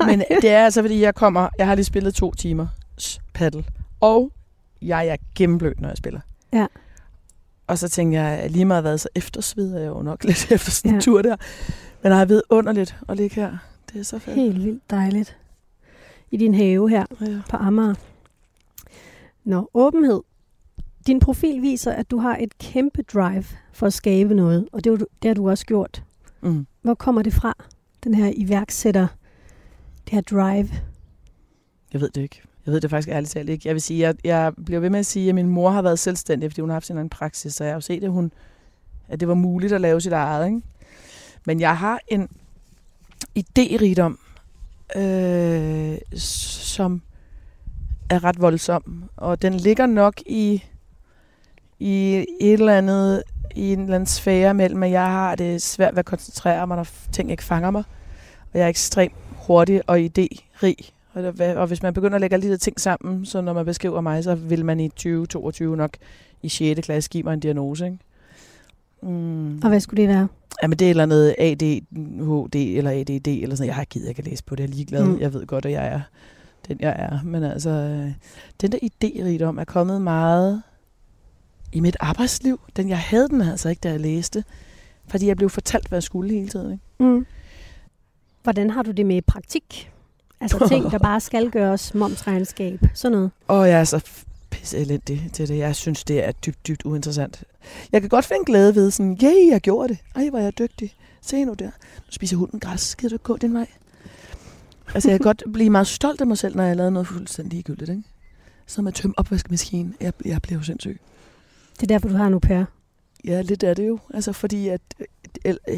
Men det er altså, fordi jeg har lige spillet 2 timer paddle, og jeg er gennemblødt, når jeg spiller. Ja. Og så tænker jeg, at lige meget hvad, så eftersvider jeg jo nok lidt efter sådan en tur der. Men jeg har vidunderligt at ligge her. Det er så fedt. Helt vildt dejligt. I din have her på Amager. Nå, åbenhed. Din profil viser, at du har et kæmpe drive for at skabe noget, og det har du også gjort. Mm. Hvor kommer det fra, den her iværksætter, det her drive? Jeg ved det ikke. Jeg ved det faktisk ærligt talt ikke. Jeg vil sige, jeg bliver ved med at sige, at min mor har været selvstændig, fordi hun har haft sin egen praksis, så jeg har jo set, at det var muligt at lave sit eget, ikke? Men jeg har en idérigdom, som er ret voldsom, og den ligger nok i et eller andet, i en eller anden sfære mellem, at jeg har det svært ved at koncentrere mig, når ting ikke fanger mig, og jeg er ekstremt hurtig og idérig. Og hvis man begynder at lægge alle de der ting sammen, så når man beskriver mig, så vil man i 2022 nok i 6. klasse give mig en diagnose, ikke? Mm. Og hvad skulle det være? Jamen, det er et eller andet ADHD eller ADD eller sådan noget. Jeg gider ikke at læse på det, jeg er ligeglad. Mm. Jeg ved godt, at jeg er den, jeg er. Men altså, den der idérigdom er kommet meget i mit arbejdsliv. Jeg havde den altså ikke, da jeg læste. Fordi jeg blev fortalt, hvad jeg skulle hele tiden, ikke? Mm. Hvordan har du det med praktik? Altså ting, der bare skal gøres, momsregnskab, sådan noget. Og jeg er så pisse elendig til det. Jeg synes, det er dybt, dybt uinteressant. Jeg kan godt finde glæde ved sådan, jeg gjorde det. Ej, hvor jeg er dygtig. Se nu der. Nu spiser hunden græs. Gider du ikke gå den vej? Altså, jeg kan godt blive meget stolt af mig selv, når jeg lavede noget fuldstændig ligegyldigt, ikke? Som at tømme opvaskemaskinen. Jeg blev jo sindssyg. Det er derfor, du har en au pair. Ja, lidt er det jo. Altså, fordi at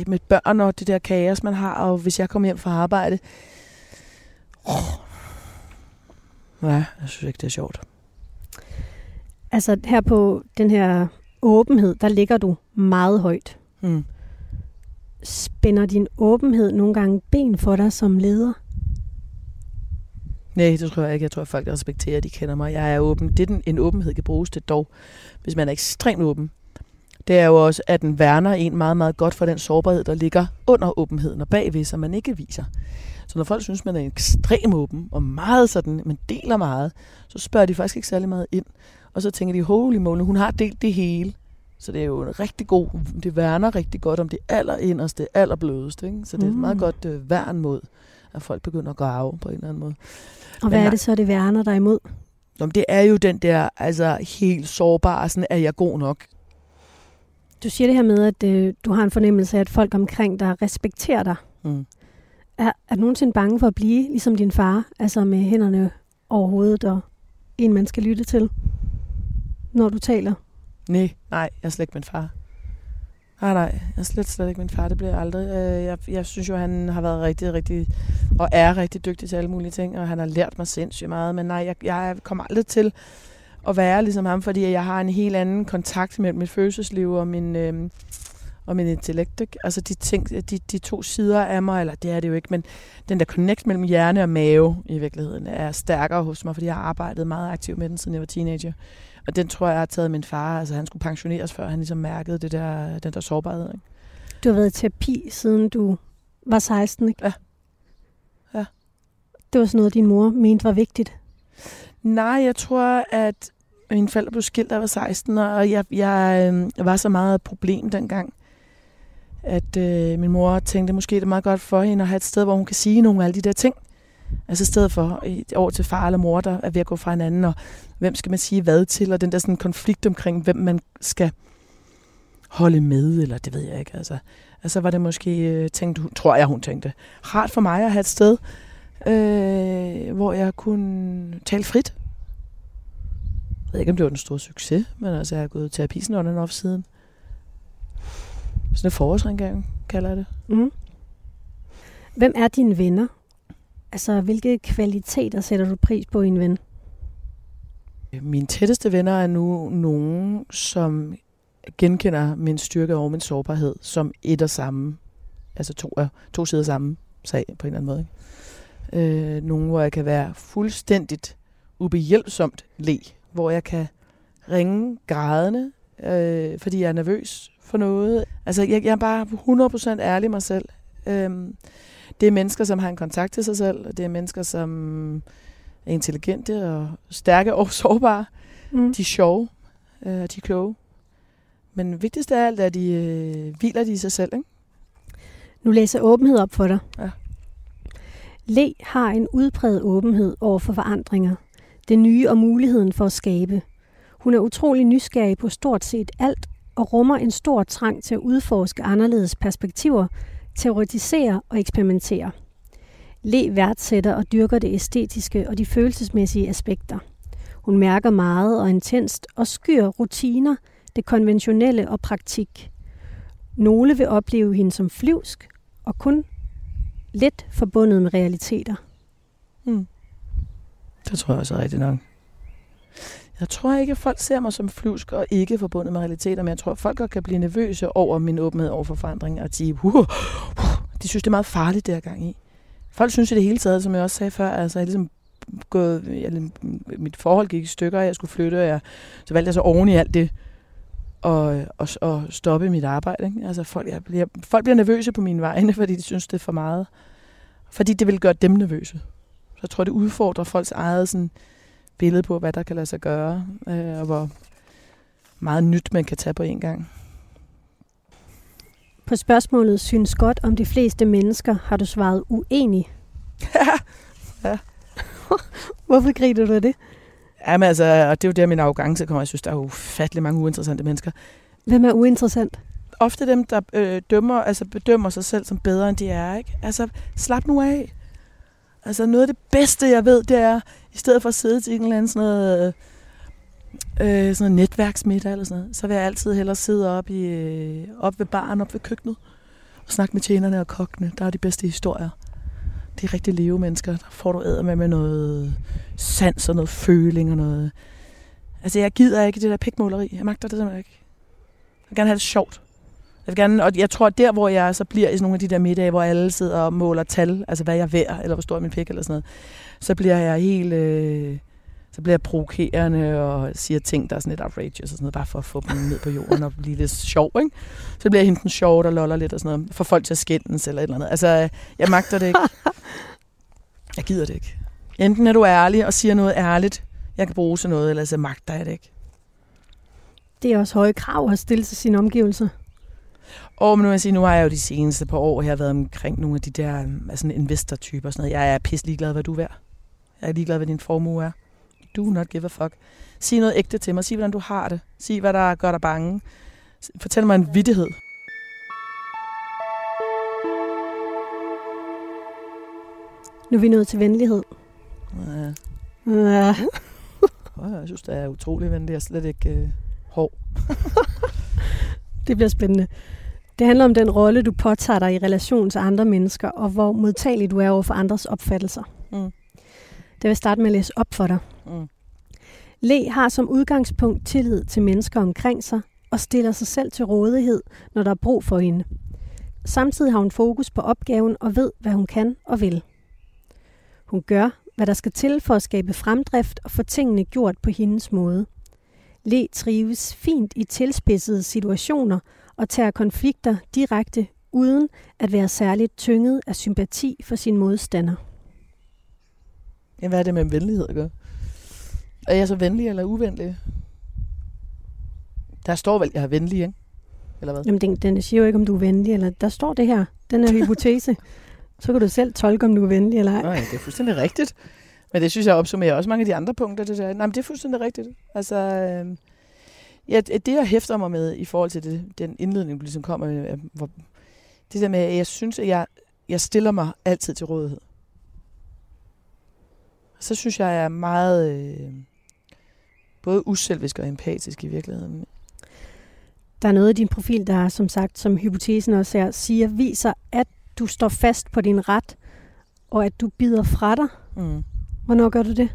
med børn og det der kaos, man har, og hvis jeg kommer hjem fra arbejde... Nej, jeg synes ikke, det er sjovt. Altså her på den her åbenhed, der ligger du meget højt. Mm. Spænder din åbenhed nogle gange ben for dig som leder? Nej, det tror jeg ikke. Jeg tror, at folk respekterer, at de kender mig. Jeg er åben. Det, en åbenhed kan bruges til dog, hvis man er ekstremt åben. Det er jo også, at den værner en meget, meget godt for den sårbarhed, der ligger under åbenheden og bagved, som man ikke viser. Så når folk synes, man er ekstremt åben og meget sådan, man deler meget, så spørger de faktisk ikke særlig meget ind. Og så tænker de, holy moly, hun har delt det hele. Så det er jo en rigtig god, det værner rigtig godt om det allerinderste, allerblødeste, ikke? Så det er et meget godt værn mod, at folk begynder at grave på en eller anden måde. Og hvad er det så, det værner dig imod? Nå, det er jo den der, altså helt sårbare, sådan, er jeg god nok? Du siger det her med, at du har en fornemmelse af, at folk omkring dig respekterer dig. Mm. Er du nogensinde bange for at blive ligesom din far, altså med hænderne over hovedet og en, man skal lytte til, når du taler? Nej, jeg er slet ikke min far. Nej, jeg er slet ikke min far, det bliver jeg aldrig. Jeg synes jo, han har været rigtig, og er rigtig dygtig til alle mulige ting, og han har lært mig sindssygt meget, men nej, jeg kommer aldrig til at være ligesom ham, fordi jeg har en helt anden kontakt mellem mit følelsesliv og min intellekt, ikke? Altså de to sider af mig, eller det er det jo ikke, men den der connect mellem hjerne og mave i virkeligheden er stærkere hos mig, fordi jeg har arbejdet meget aktivt med den, siden jeg var teenager. Og den tror jeg har taget min far, altså han skulle pensioneres, før han ligesom mærkede det der, den der sårbarhed, ikke? Du har været i terapi, siden du var 16, ikke? Ja. Det var sådan noget, din mor mente var vigtigt. Nej, jeg tror, at mine forældre blev skilt, da jeg var 16, og jeg var så meget problem dengang, at min mor tænkte, måske det er meget godt for hende at have et sted, hvor hun kan sige nogle af alle de der ting. Altså i stedet for over til far eller mor, der er ved at gå fra hinanden, og hvem skal man sige hvad til, og den der sådan konflikt omkring, hvem man skal holde med, eller det ved jeg ikke. Altså var det måske, hun tænkte, rart for mig at have et sted, hvor jeg kunne tale frit. Jeg ved ikke, om det var den store succes, men altså jeg har gået terapi sådan on and off siden. Sådan en forårsrengøring, kalder jeg det. Mm. Hvem er dine venner? Altså, hvilke kvaliteter sætter du pris på i en ven? Mine tætteste venner er nu nogen, som genkender min styrke og min sårbarhed som et og samme. Altså to sider samme sag på en eller anden måde. Ikke? Nogen, hvor jeg kan være fuldstændigt ubehjælpsomt hvor jeg kan ringe grædende, fordi jeg er nervøs for noget. Altså, jeg er bare 100% ærlig mig selv. Det er mennesker, som har en kontakt til sig selv, og det er mennesker, som er intelligente og stærke og sårbare. Mm. De er sjove, de er kloge. Men vigtigst af alt er, at de hviler i sig selv. Ikke? Nu læser åbenhed op for dig. Ja. Le har en udpræget åbenhed over for forandringer. Det nye og muligheden for at skabe. Hun er utrolig nysgerrig på stort set alt, og rummer en stor trang til at udforske anderledes perspektiver, teoretisere og eksperimentere. Le værdsætter og dyrker det æstetiske og de følelsesmæssige aspekter. Hun mærker meget og intenst og skyr rutiner, det konventionelle og praktik. Nogle vil opleve hende som flyvsk og kun let forbundet med realiteter. Hmm. Det tror jeg også er rigtigt nok. Jeg tror ikke, at folk ser mig som flyvsk og ikke forbundet med realiteter, men jeg tror, at folk godt kan blive nervøse over min åbenhed over for forandring og sige, de synes, det er meget farligt, det er gang i. Folk synes i det hele taget, som jeg også sagde før, altså jeg ligesom mit forhold gik i stykker, jeg skulle flytte, og så valgte jeg så oven i alt det og stoppe mit arbejde. Ikke? Altså folk bliver nervøse på mine vegne, fordi de synes, det er for meget. Fordi det vil gøre dem nervøse. Så jeg tror, det udfordrer folks eget sådan billede på, hvad der kan lade sig gøre, og hvor meget nyt man kan tage på en gang. På spørgsmålet, synes godt om de fleste mennesker, har du svaret uenig? Ja. Hvorfor griner du af det? Jamen altså, og det er jo der min arrogance kommer. Jeg synes, der er ufattelig mange uinteressante mennesker. Hvem er uinteressant? Ofte dem, der bedømmer sig selv som bedre, end de er. Ikke? Altså, slap nu af. Altså noget af det bedste, jeg ved, det er, i stedet for at sidde til en eller anden sådan noget netværksmiddag eller sådan noget, så vil jeg altid hellere sidde op ved baren, op ved køkkenet og snakke med tjenerne og kokkene. Der er de bedste historier. Det er rigtig leve mennesker. Der får du med noget sans og noget føling og noget. Altså jeg gider ikke det der pikmåleri. Jeg magter det simpelthen ikke. Jeg vil gerne have det sjovt. Og jeg tror, der, hvor jeg så bliver i sådan nogle af de der middage, hvor alle sidder og måler tal, altså hvad jeg er værd, eller hvor stor er min pik, eller sådan noget, så bliver jeg helt provokerende og siger ting, der er sådan lidt outrageous og sådan noget, bare for at få dem ned på jorden og blive lidt sjov, ikke? Så bliver jeg henten sjov, der loller lidt og sådan noget, for folk til at skændes eller et eller andet. Altså, jeg magter det ikke. Jeg gider det ikke. Enten er du ærlig og siger noget ærligt, jeg kan bruge til noget, eller så magter jeg det ikke. Det er også høje krav at stille til sine omgivelser. Men nu vil jeg sige, nu har jeg jo de seneste par år her været omkring nogle af de der altså investor-typer og sådan noget. Jeg er pisse ligeglad, hvad du er værd. Jeg er ligeglad, hvad din formue er. Do not give a fuck. Sig noget ægte til mig. Sig, hvordan du har det. Sig, hvad der gør dig bange. Fortæl mig en vittighed. Nu er vi nået til venlighed. Ja. Jeg synes, det er utrolig venlig. Jeg er slet ikke hård. Det bliver spændende. Det handler om den rolle, du påtager dig i relation til andre mennesker, og hvor modtagelig du er over for andres opfattelser. Mm. Det vil jeg starte med at læse op for dig. Mm. Le har som udgangspunkt tillid til mennesker omkring sig, og stiller sig selv til rådighed, når der er brug for hende. Samtidig har hun fokus på opgaven og ved, hvad hun kan og vil. Hun gør, hvad der skal til for at skabe fremdrift og få tingene gjort på hendes måde. Le trives fint i tilspidsede situationer og tager konflikter direkte, uden at være særligt tynget af sympati for sin modstander. Ja, hvad er det med venlighed at gøre? Er jeg så venlig eller uvenlig? Der står vel, jeg er venlig, ikke? Eller hvad? Jamen, den siger jo ikke, om du er venlig, eller der står det her, den her hypotese. Så kan du selv tolke, om du er venlig eller ej. Nej, det er fuldstændig rigtigt. Men det synes jeg opsummerer også mange af de andre punkter. Det der. Nej, men det er fuldstændig rigtigt. Altså, ja, det jeg hæfter mig med i forhold til det, den indledning, du ligesom kommer med, det der med, at jeg synes, at jeg stiller mig altid til rådighed. Så synes jeg, jeg er meget både uselvisk og empatisk i virkeligheden. Der er noget i din profil, der er, som sagt, som hypotesen også her, siger, viser, at du står fast på din ret, og at du bider fra dig. Mm. Hvornår gør du det?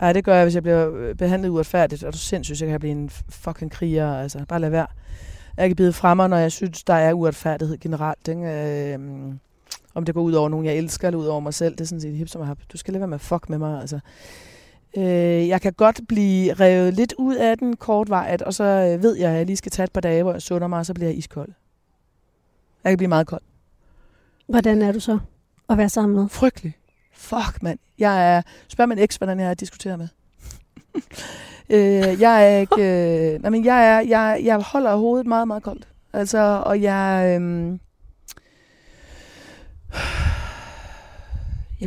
Ej, det gør jeg, hvis jeg bliver behandlet uretfærdigt, og du sindssygt, jeg kan blive en fucking kriger, altså bare lad være. Jeg kan bide fra mig, når jeg synes, der er uretfærdighed generelt, ikke? Om det går ud over nogen, jeg elsker, eller ud over mig selv, det er sådan set hip som hap. Du skal lade være med at fuck med mig, altså. Jeg kan godt blive revet lidt ud af den kortvarigt, og så ved jeg, at jeg lige skal tage et par dage, hvor jeg sunder mig, og så bliver jeg iskold. Jeg kan blive meget kold. Hvordan er du så at være sammen med? Frygtelig. Fuck, mand. Spørg min eks, hvordan jeg diskuterer med. Jeg er ikke... nej, men jeg holder hovedet meget, meget koldt. Altså, og jeg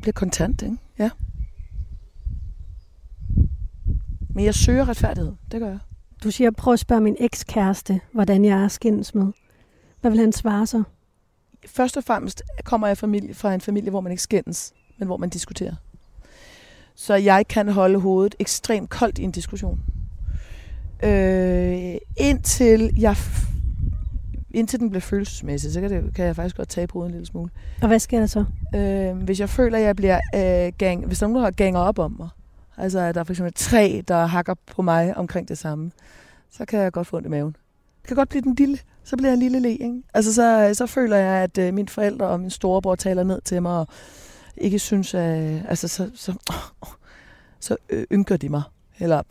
bliver kontant, ikke? Ja. Men jeg søger retfærdighed. Det gør jeg. Du siger, prøv at spørge min ekskæreste, hvordan jeg er skændes med. Hvad vil han svare så? Først og fremmest kommer jeg fra en familie, hvor man ikke skændes, men hvor man diskuterer. Så jeg kan holde hovedet ekstremt koldt i en diskussion. Indtil den bliver følelsesmæssig, så kan jeg faktisk godt tage på hovedet en lille smule. Og hvad sker der så? Hvis jeg føler, at jeg bliver hvis nogen har ganger op om mig, altså at der er for eksempel 3, der hakker på mig omkring det samme, så kan jeg godt få ondt i maven. Det kan godt blive den lille, så bliver jeg en lille le, ikke? Altså så føler jeg, at mine forældre og min storebror taler ned til mig, og ikke synes, at så ynker de mig, eller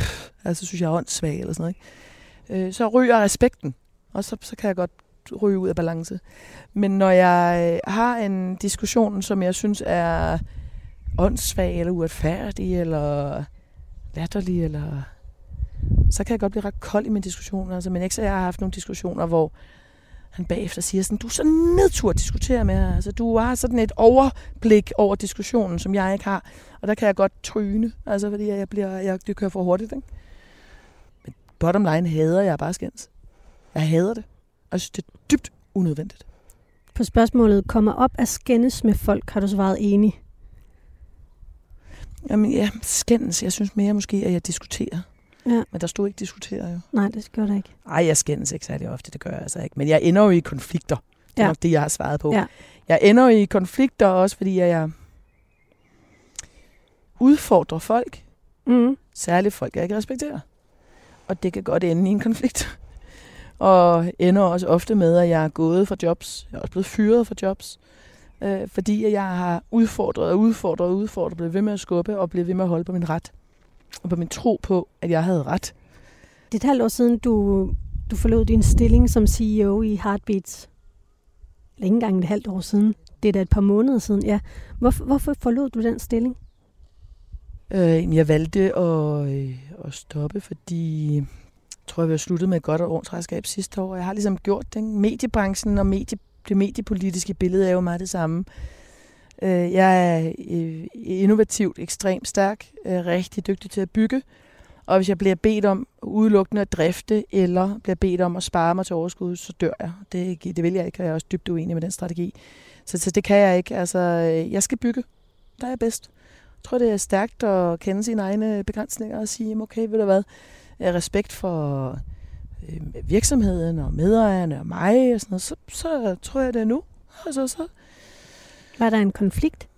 altså synes jeg er åndssvag, eller sådan noget, ikke? Så ryger respekten, og så kan jeg godt ryge ud af balance. Men når jeg har en diskussion, som jeg synes er åndssvag, eller uretfærdig, eller latterlig, eller... så kan jeg godt blive ret kold i mine diskussioner. Altså, min eks og jeg har haft nogle diskussioner, hvor han bagefter siger sådan, du er så nedtur at diskutere med her. Altså, du har sådan et overblik over diskussionen, som jeg ikke har. Og der kan jeg godt tryne, altså, fordi jeg kører for hurtigt. Ikke? Men bottom line hader jeg bare skændes. Jeg hader det. Og jeg synes, det er dybt unødvendigt. På spørgsmålet, kommer op at skændes med folk, har du svaret enig? Jamen, ja, skændes. Jeg synes mere måske, at jeg diskuterer. Ja. Men der stod ikke diskutere jo. Nej, det gør der ikke. Nej, jeg skændes ikke særlig ofte, det gør jeg altså ikke. Men jeg ender jo i konflikter. Det er nok det, jeg har svaret på. Ja. Jeg ender i konflikter også, fordi jeg udfordrer folk. Mm. Særligt folk, jeg ikke respekterer. Og det kan godt ende i en konflikt. Og ender også ofte med, at jeg er gået fra jobs. Jeg er også blevet fyret fra jobs. Fordi jeg har udfordret, blevet ved med at skubbe og blevet ved med at holde på min ret. Og på min tro på, at jeg havde ret. Det er et halvt år siden, du forlod din stilling som CEO i Heartbeats. Eller ikke engang et halvt år siden. Det er da et par måneder siden, ja. Hvorfor forlod du den stilling? Jeg valgte at stoppe, fordi jeg tror, jeg sluttede med et godt årsregnskab sidste år. Jeg har ligesom gjort det. Mediebranchen og det mediepolitiske billede er jo meget det samme. Jeg er innovativt, ekstremt stærk, rigtig dygtig til at bygge. Og hvis jeg bliver bedt om udelukkende at drifte, eller bliver bedt om at spare mig til overskud, så dør jeg. Det vil jeg ikke, og jeg er også dybt uenig med den strategi. Så det kan jeg ikke. Altså, jeg skal bygge. Der er jeg bedst. Jeg tror, det er stærkt at kende sine egne begrænsninger og sige, okay, ved du hvad, respekt for virksomheden og medejerne og mig og sådan noget, så tror jeg det nu. Altså, så. Var der en konflikt?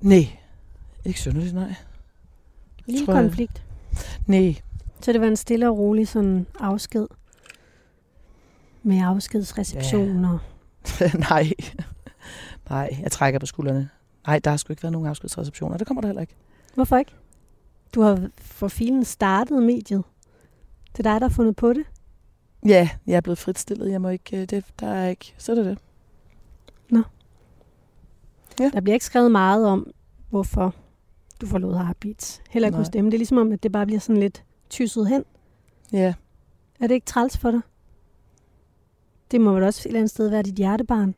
Nej, ikke synderligt, nej. Lille konflikt? Nej. Så det var en stille og rolig sådan afsked? Med afskedsreceptioner? Ja. Nej, jeg trækker på skuldrene. Nej, der har sgu ikke været nogen afskedsreceptioner, det kommer der heller ikke. Hvorfor ikke? Du har for filen startet mediet. Det er dig, der har fundet på det? Ja, jeg er blevet fritstillet. Jeg må ikke, det, der er ikke, så er det det. Nå. Ja. Der bliver ikke skrevet meget om, hvorfor du forlod Heartbeats. Heller ikke hos dem. Det er ligesom om, at det bare bliver sådan lidt tysset hen. Ja. Er det ikke træls for dig? Det må vel også et eller andet sted være dit hjertebarn?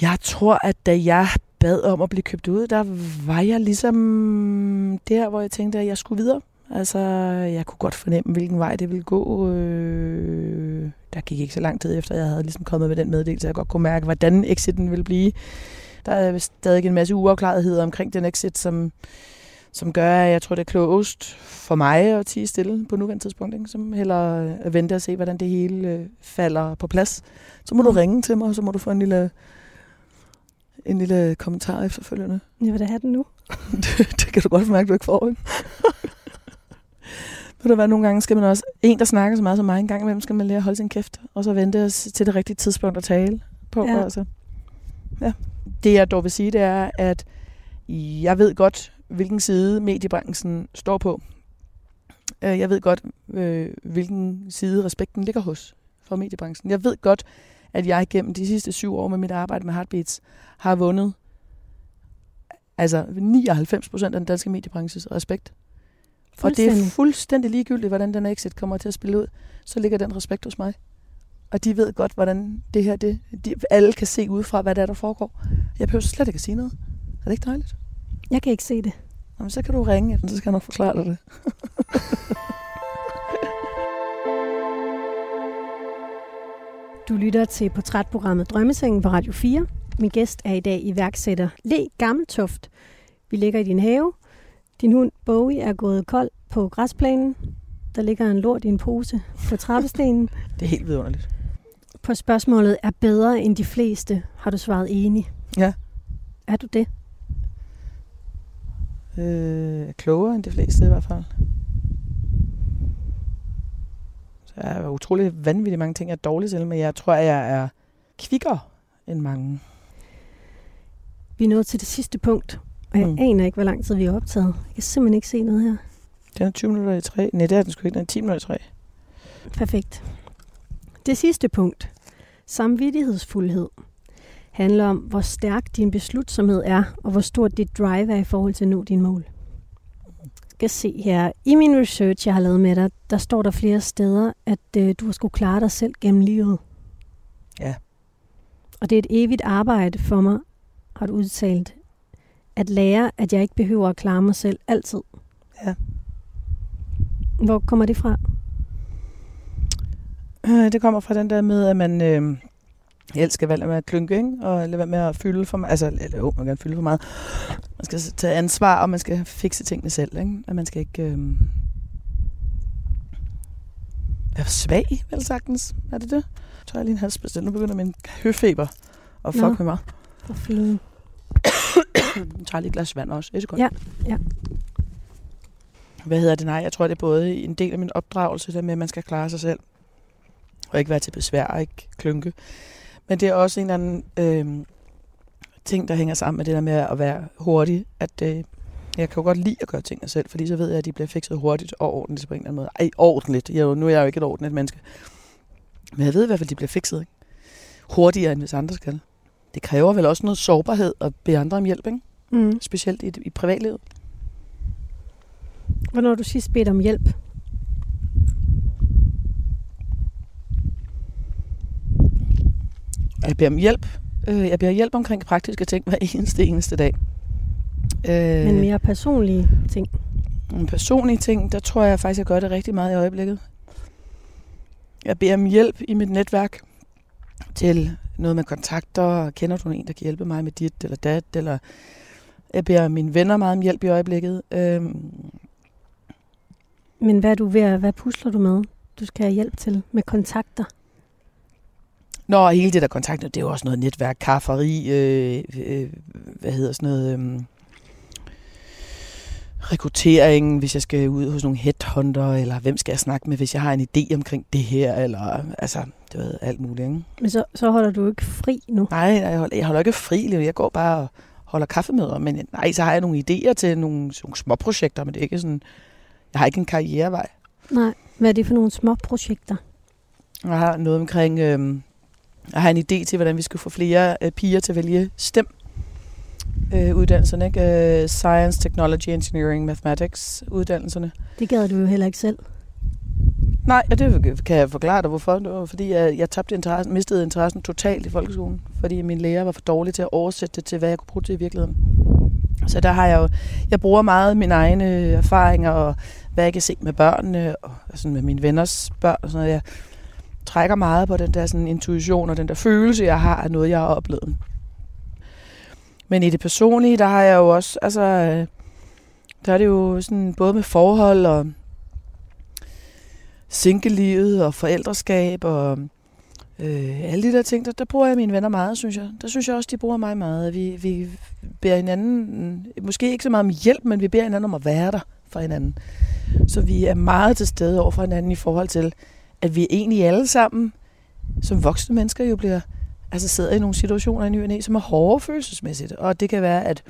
Jeg tror, at da jeg bad om at blive købt ud, der var jeg ligesom der, hvor jeg tænkte, at jeg skulle videre. Altså, jeg kunne godt fornemme, hvilken vej det ville gå. Der gik ikke så lang tid efter, jeg havde ligesom kommet med den meddelelse, jeg godt kunne mærke, hvordan exiten ville blive. Der er stadig en masse uafklaretheder omkring den exit, som gør, at jeg tror, det er klogest for mig at tie stille på nuværende tidspunkt. Ikke? Som hellere at vente og se, hvordan det hele falder på plads. Så må du ringe til mig, og så må du få en lille kommentar efterfølgende. Jeg vil da have den nu. det kan du godt mærke, du ikke får. Ved du hvad, nogle gange skal man også... En, der snakker så meget som mig, en gang imellem skal man lære at holde sin kæft, og så vente til det rigtige tidspunkt at tale på. Ja. Altså. Ja. Det jeg dog vil sige, det er, at jeg ved godt, hvilken side mediebranchen står på. Jeg ved godt, hvilken side respekten ligger hos for mediebranchen. Jeg ved godt, at jeg gennem de sidste 7 år med mit arbejde med Heartbeats har vundet altså 99% af den danske mediebranches respekt. Og det er fuldstændig ligegyldigt, hvordan den exit kommer til at spille ud. Så ligger den respekt hos mig. Og de ved godt, hvordan det her... alle kan se udefra, hvad det er, der foregår. Jeg behøver slet ikke at sige noget. Er det ikke dejligt? Jeg kan ikke se det. Jamen, så kan du ringe efter, så skal jeg nok forklare dig det. Du lytter til portrætprogrammet Drømmesengen på Radio 4. Min gæst er i dag iværksætter Le Gammeltoft. Vi ligger i din have. Din hund Bowie er gået kold på græsplanen. Der ligger en lort i en pose på trappestenen. Det er helt vidunderligt. På spørgsmålet, er bedre end de fleste, har du svaret enig. Ja. Er du det? Klogere end de fleste i hvert fald. Så jeg er utrolig vanvittig mange ting, jeg er dårlig til, men jeg tror, at jeg er kvikkere end mange. Vi er nået til det sidste punkt, og jeg aner ikke, hvor lang tid vi er optaget. Jeg kan simpelthen ikke se noget her. Den er 20 minutter i 3. Nej, det er den sgu ikke. Den er 10 minutter i 3. Perfekt. Det sidste punkt, samvittighedsfuldhed, handler om, hvor stærk din beslutsomhed er, og hvor stort dit drive er i forhold til at nå dine mål. Jeg kan se her, i min research, jeg har lavet med dig, der står der flere steder, at du har skulle klare dig selv gennem livet. Ja. Og det er et evigt arbejde for mig, har du udtalt, at lære, at jeg ikke behøver at klare mig selv altid. Ja. Hvor kommer det fra? Det kommer fra den der med, at man... Jeg elsker valg med at klynke, ikke? Og lade være med at fylde for meget. Altså, man kan fylde for meget. Man skal tage ansvar, og man skal fikse tingene selv, ikke? At man skal ikke være svag, vel sagtens. Er det det? Jeg tror, jeg lige en halsbestil. Nu begynder min høfeber at fuck med mig. Hvor fint. Jeg tager lige et glas vand også. Et sekund. Ja. Hvad hedder det? Nej, jeg tror, det er både en del af min opdragelse, der med, at man skal klare sig selv. Og ikke være til besvær og ikke klynke. Men det er også en eller anden ting, der hænger sammen med det der med at være hurtig. At jeg kan jo godt lide at gøre tingene selv, fordi så ved jeg, at de bliver fikset hurtigt og ordentligt på en eller anden måde. Ej, ordentligt. Nu er jeg jo ikke et ordentligt menneske. Men jeg ved i hvert fald, at de bliver fikset, ikke? Hurtigere, end hvis andre skal. Det kræver vel også noget sårbarhed at bede andre om hjælp, ikke? Mm. Specielt i privatlivet. Hvornår du sidst bedt om hjælp? Jeg beder om hjælp. Jeg beder hjælp omkring praktiske ting hver eneste dag. Men mere personlige ting? Personlige ting, der tror jeg faktisk, jeg gør det rigtig meget i øjeblikket. Jeg beder om hjælp i mit netværk til noget med kontakter. Kender du en, der kan hjælpe mig med dit eller dat? Eller jeg beder mine venner meget om hjælp i øjeblikket. Men hvad pusler du med? Du skal have hjælp til med kontakter. Nå, hele det der kontakter, det er jo også noget netværk, kafferi, hvad hedder sådan noget, rekruttering, hvis jeg skal ud hos nogle headhunter, eller hvem skal jeg snakke med, hvis jeg har en idé omkring det her, eller altså, du ved, alt muligt, ikke? Men så holder du ikke fri nu? Nej, jeg holder ikke fri, jeg går bare og holder kaffemøder, men nej, så har jeg nogle idéer til nogle småprojekter, men det er ikke sådan, jeg har ikke en karrierevej. Nej, hvad er det for nogle småprojekter? Jeg har noget omkring, jeg har en idé til, hvordan vi skal få flere piger til at vælge STEM. Uddannelserne, ikke? Science, Technology, Engineering, Mathematics uddannelserne. Det gad du jo heller ikke selv. Nej, og det kan jeg forklare dig, hvorfor. Det var, fordi jeg tabte interessen, mistede interessen totalt i folkeskolen, fordi min lærer var for dårlig til at oversætte det til, hvad jeg kunne bruge til i virkeligheden. Så der har jeg jo, jeg bruger meget mine egne erfaringer, og hvad jeg kan se med børnene, og sådan med mine venners børn, og sådan noget. Jeg trækker meget på den der sådan, intuition, og den der følelse, jeg har af noget, jeg har oplevet. Men i det personlige, der har jeg jo også, altså, der er det jo sådan, både med forhold og single-livet og forældreskab og alle de der ting, der bruger jeg mine venner meget, synes jeg. Der synes jeg også, de bruger mig meget. Vi beder hinanden, måske ikke så meget om hjælp, men vi beder hinanden om at være der for hinanden. Så vi er meget til stede over for hinanden i forhold til, at vi egentlig alle sammen, som voksne mennesker jo bliver, altså sidder i nogle situationer i ny og næ, som er hårde følelsesmæssigt. Og det kan være, at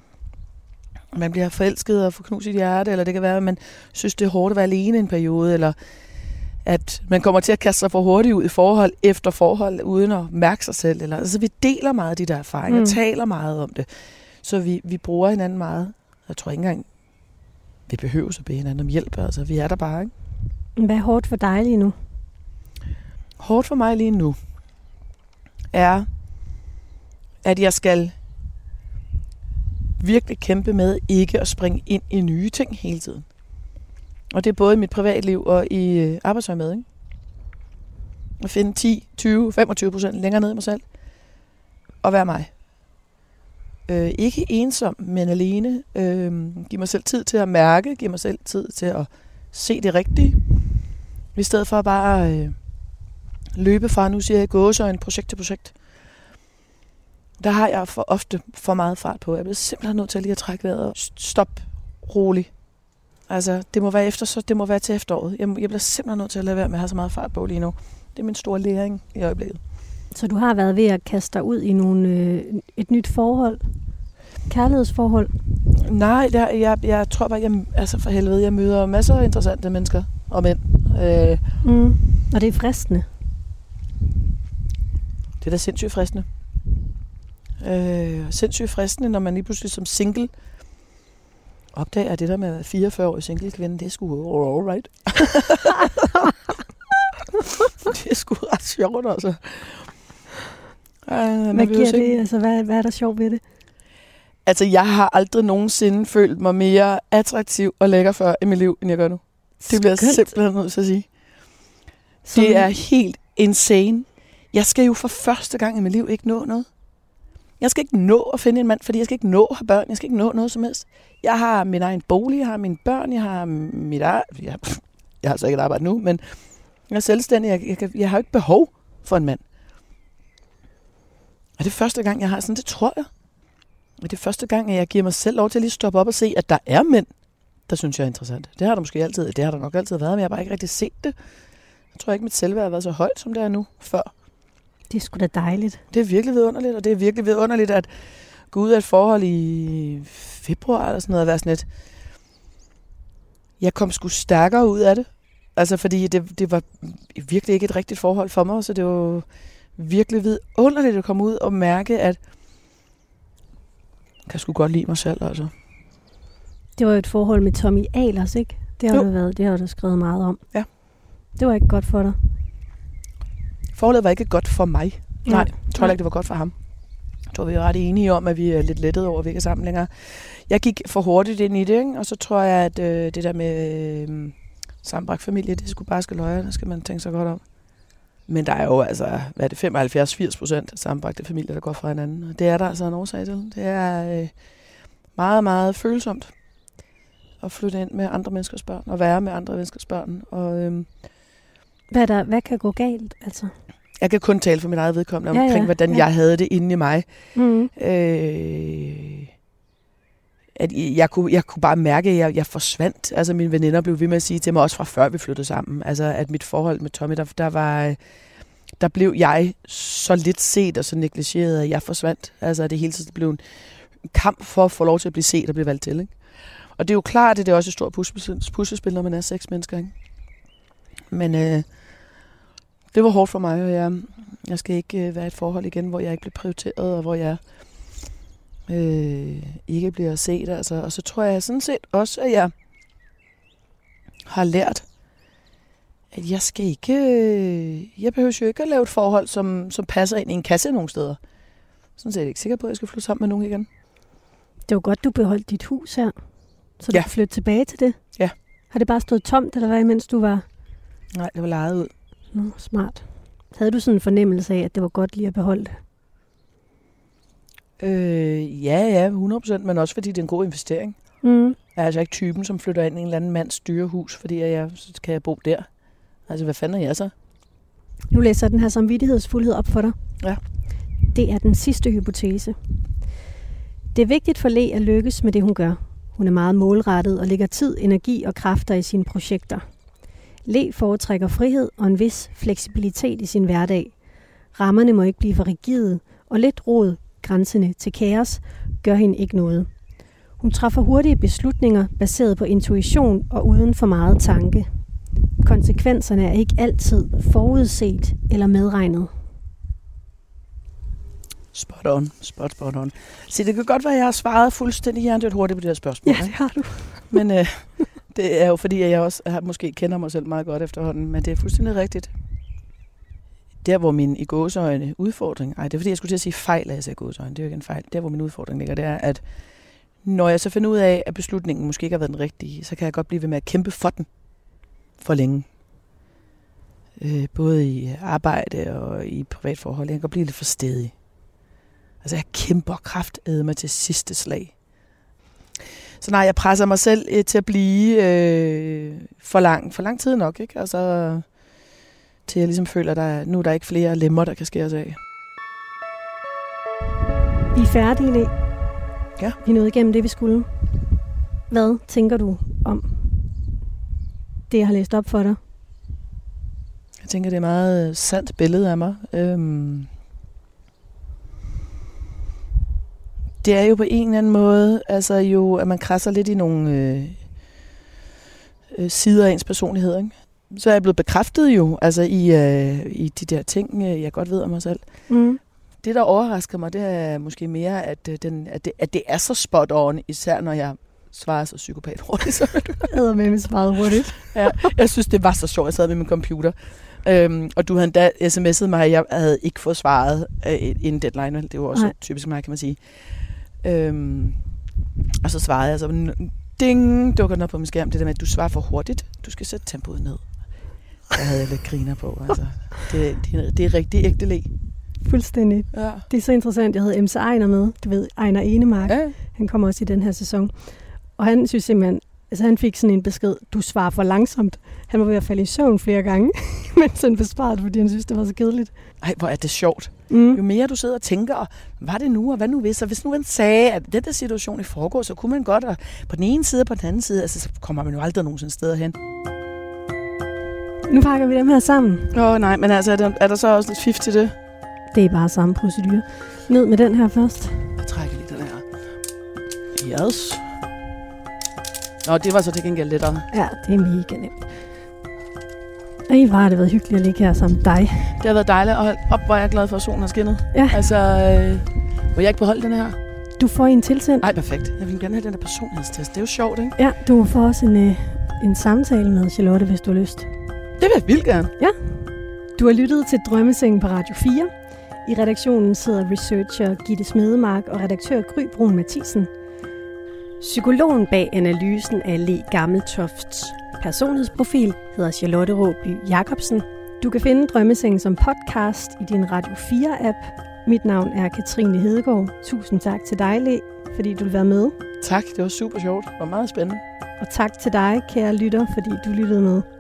man bliver forelsket og får knust i hjerte, eller det kan være, at man synes, det er hårdt at være alene en periode, eller at man kommer til at kaste sig for hurtigt ud i forhold efter forhold, uden at mærke sig selv. Eller, altså vi deler meget af de der erfaringer, taler meget om det. Så vi bruger hinanden meget. Jeg tror ikke engang, vi behøver at bede hinanden om hjælp. Altså vi er der bare, ikke? Hvad er hårdt for dig lige nu? Hårdt for mig lige nu er, at jeg skal virkelig kæmpe med ikke at springe ind i nye ting hele tiden. Og det er både i mit privatliv og i arbejdsøjemed, ikke? At finde 10, 20, 25% længere ned i mig selv. Og være mig. Ikke ensom, men alene. Giv mig selv tid til at mærke. Giv mig selv tid til at se det rigtige. I stedet for bare løbe fra, nu siger jeg gåseøjne, projekt til projekt. Der har jeg for ofte for meget fart på. Jeg bliver simpelthen nødt til lige at trække vejret og stoppe roligt. Altså, det må være det må være til efteråret. Jeg bliver simpelthen nødt til at lade være med at have så meget fart på lige nu. Det er min store læring i øjeblikket. Så du har været ved at kaste dig ud i et nyt forhold? Kærlighedsforhold? Nej, jeg tror bare, altså for helvede, jeg møder masser af interessante mennesker og mænd. Og det er fristende? Det er da sindssygt fristende. Sindssygt fristende, når man lige pludselig som single opdager det der med 44-årig single-kvinde, det er sgu all right. Det er sgu ret sjovt, altså. Hvad giver det? Altså, hvad er der sjovt ved det? Altså, jeg har aldrig nogensinde følt mig mere attraktiv og lækker før i mit liv, end jeg gør nu. Det bliver jeg simpelthen nødt til at sige. Det er helt insane. Jeg skal jo for første gang i mit liv ikke nå noget. Jeg skal ikke nå at finde en mand, fordi jeg skal ikke nå at have børn. Jeg skal ikke nå noget som helst. Jeg har min egen bolig, jeg har mine børn, jeg har mit arbejde. Jeg har så ikke et arbejde nu, men jeg er selvstændig. Jeg har ikke behov for en mand. Og det er første gang, jeg har sådan, det tror jeg. Og det er første gang, at jeg giver mig selv lov til at lige stoppe op og se, at der er mænd, der synes jeg er interessant. Det har der måske altid, det har der nok altid været, men jeg har bare ikke rigtig set det. Jeg tror ikke, mit selvværd har været så højt, som det er nu før. Det er sgu da dejligt. Det er virkelig vidunderligt, og det er virkelig vidunderligt at gå ud af et forhold i februar eller sådan noget, og være sådan lidt. Jeg kom sgu stærkere ud af det. Altså, fordi det var virkelig ikke et rigtigt forhold for mig, så det var virkelig vidunderligt at komme ud og mærke, at jeg kan sgu godt lide mig selv, altså. Det var jo et forhold med Tommy Ahlers, ikke? Det har du været, det har du skrevet meget om. Ja. Det var ikke godt for dig. Forholdet var ikke godt for mig. Nej, jeg tror ikke, det var godt for ham. Jeg tror, vi er ret enige om, at vi er lidt lettede over, at vi ikke er sammen længere. Jeg gik for hurtigt ind i det, ikke? Og så tror jeg, at det der med sammenbragt familie, det skulle bare skal løje, der skal man tænke sig godt om. Men der er jo altså, hvad er det, 75-80% af sammenbragte familier, der går fra hinanden. Og det er der altså en årsag til. Det er meget, meget følsomt. at flytte ind med andre menneskers børn, og være med andre menneskers børn. Og, hvad kan gå galt, altså? Jeg kan kun tale for mit eget vedkommende omkring, hvordan jeg havde det inde i mig. Mm. At jeg kunne bare mærke, at jeg forsvandt. Altså, mine veninder blev ved med at sige til mig, også fra før vi flyttede sammen, altså, at mit forhold med Tommy, der blev jeg så lidt set og så negligeret, at jeg forsvandt. Altså, det hele tiden blev en kamp for at få lov til at blive set og blive valgt til, ikke? Og det er jo klart, at det er også et stort puslespil, når man er 6 mennesker, ikke? Men det var hårdt for mig, og jeg skal ikke være i et forhold igen, hvor jeg ikke bliver prioriteret, og hvor jeg ikke bliver set. Altså. Og så tror jeg sådan set også, at jeg har lært, at jeg skal ikke... jeg behøver jo ikke at lave et forhold, som passer ind i en kasse nogle steder. Sådan set er jeg ikke sikker på, at jeg skal flytte sammen med nogen igen. Det var godt, du beholdt dit hus her, så du kunne flytte tilbage til det. Ja. Har det bare stået tomt, eller hvad, mens du var... Nej, det var lejet ud. Nå, smart. Havde du sådan en fornemmelse af, at det var godt lige at beholde det? Ja, 100%, men også fordi det er en god investering. Mm. Jeg er altså ikke typen, som flytter ind i en eller anden mands dyrehus, fordi så kan jeg bo der. Altså, hvad fanden er jeg så? Nu læser den her samvittighedsfuldhed op for dig. Ja. Det er den sidste hypotese. Det er vigtigt for Le at lykkes med det, hun gør. Hun er meget målrettet og lægger tid, energi og kræfter i sine projekter. Le foretrækker frihed og en vis fleksibilitet i sin hverdag. Rammerne må ikke blive for rigide, og lidt rod, grænsende til kaos, gør hende ikke noget. Hun træffer hurtige beslutninger baseret på intuition og uden for meget tanke. Konsekvenserne er ikke altid forudset eller medregnet. Spot on. Se, det kan godt være, at jeg har svaret fuldstændig hjernedødt hurtigt på det her spørgsmål. Ja, det har du. Men det er jo fordi, at jeg også måske kender mig selv meget godt efterhånden, men det er fuldstændig rigtigt. Der, hvor min i gåseøjne udfordring... Ej, det er fordi, jeg skulle til at sige fejl, at jeg sagde gåseøjne. Det er jo ikke en fejl. Der, hvor min udfordring ligger, det er, at når jeg så finder ud af, at beslutningen måske ikke har været den rigtige, så kan jeg godt blive ved med at kæmpe for den for længe. Både i arbejde og i privatforhold. Jeg kan godt blive lidt for stædig. Altså, jeg kæmper kraftedme til sidste slag. Så nej, jeg presser mig selv til at blive for lang tid nok, ikke? Altså, til jeg ligesom føler, at nu er der ikke flere lemmer, der kan skæres af. Vi er færdige, Le. Ja. Vi nåede igennem det, vi skulle. Hvad tænker du om det, jeg har læst op for dig? Jeg tænker, det er et meget sandt billede af mig. Det er jo på en eller anden måde, altså jo, at man krasser lidt i nogle sider af ens personlighed, ikke? Så er jeg blevet bekræftet jo, altså i de der ting, jeg godt ved om mig selv. Mm. Det, der overrasker mig, det er måske mere, at det er så spot on, især når jeg svarer så psykopat hurtigt. Så jeg med mig svaret hurtigt. Ja, jeg synes, det var så sjovt, jeg sad med min computer. Og du havde endda sms'et mig, at jeg havde ikke fået svaret inden deadline. Det var også typisk mig, kan man sige. Og så svarede jeg så, ding, dukker den op på min skærm. Det der med, at du svarer for hurtigt. Du skal sætte tempoet ned. Der havde jeg lidt griner på. Altså. Det er rigtig ægte Le. Fuldstændig. Ja. Det er så interessant. Jeg havde MC Ejner med. Du ved, Ejner Enemark. Ja. Han kommer også i den her sæson. Og han synes simpelthen, altså han fik sådan en besked, du svarer for langsomt. Han var ved at falde i søvn flere gange, mens han besvarede, fordi han synes, det var så kedeligt. Ej, hvor er det sjovt. Mm. Jo mere du sidder og tænker, hvad det nu, og hvad nu hvis, og hvis nu man sagde, at den der situation i foregår, så kunne man godt, og på den ene side og på den anden side, altså så kommer man jo aldrig nogensinde steder hen. Nu pakker vi dem her sammen. Nej, men altså er der så også lidt fift til det? Det er bare samme procedure. Ned med den her først. Jeg trækker lige den her. Yes. Nå, det var så til gengæld lettere. Ja, det er mega nemt. Og I var det været hyggeligt at ligge her sammen med dig. Det har været dejligt, og op var jeg glad for, at solen har skinnet. Ja. Altså, må jeg ikke beholde den her? Du får en tilsendt. Nej, perfekt. Jeg vil gerne have den der personlighedstest. Det er jo sjovt, ikke? Ja, du får også en samtale med Charlotte, hvis du har lyst. Det vil jeg vildt gerne. Ja. Du har lyttet til Drømmesengen på Radio 4. I redaktionen sidder researcher Gitte Smedemark og redaktør Gry Brun Mathisen. Psykologen bag analysen af Le Gammeltofts personlighedsprofil hedder Charlotte Råby Jacobsen. Du kan finde Drømmesengen som podcast i din Radio 4-app. Mit navn er Katrine Hedegaard. Tusind tak til dig, Le, fordi du vil være med. Tak, det var super sjovt og meget spændende. Og tak til dig, kære lytter, fordi du lyttede med.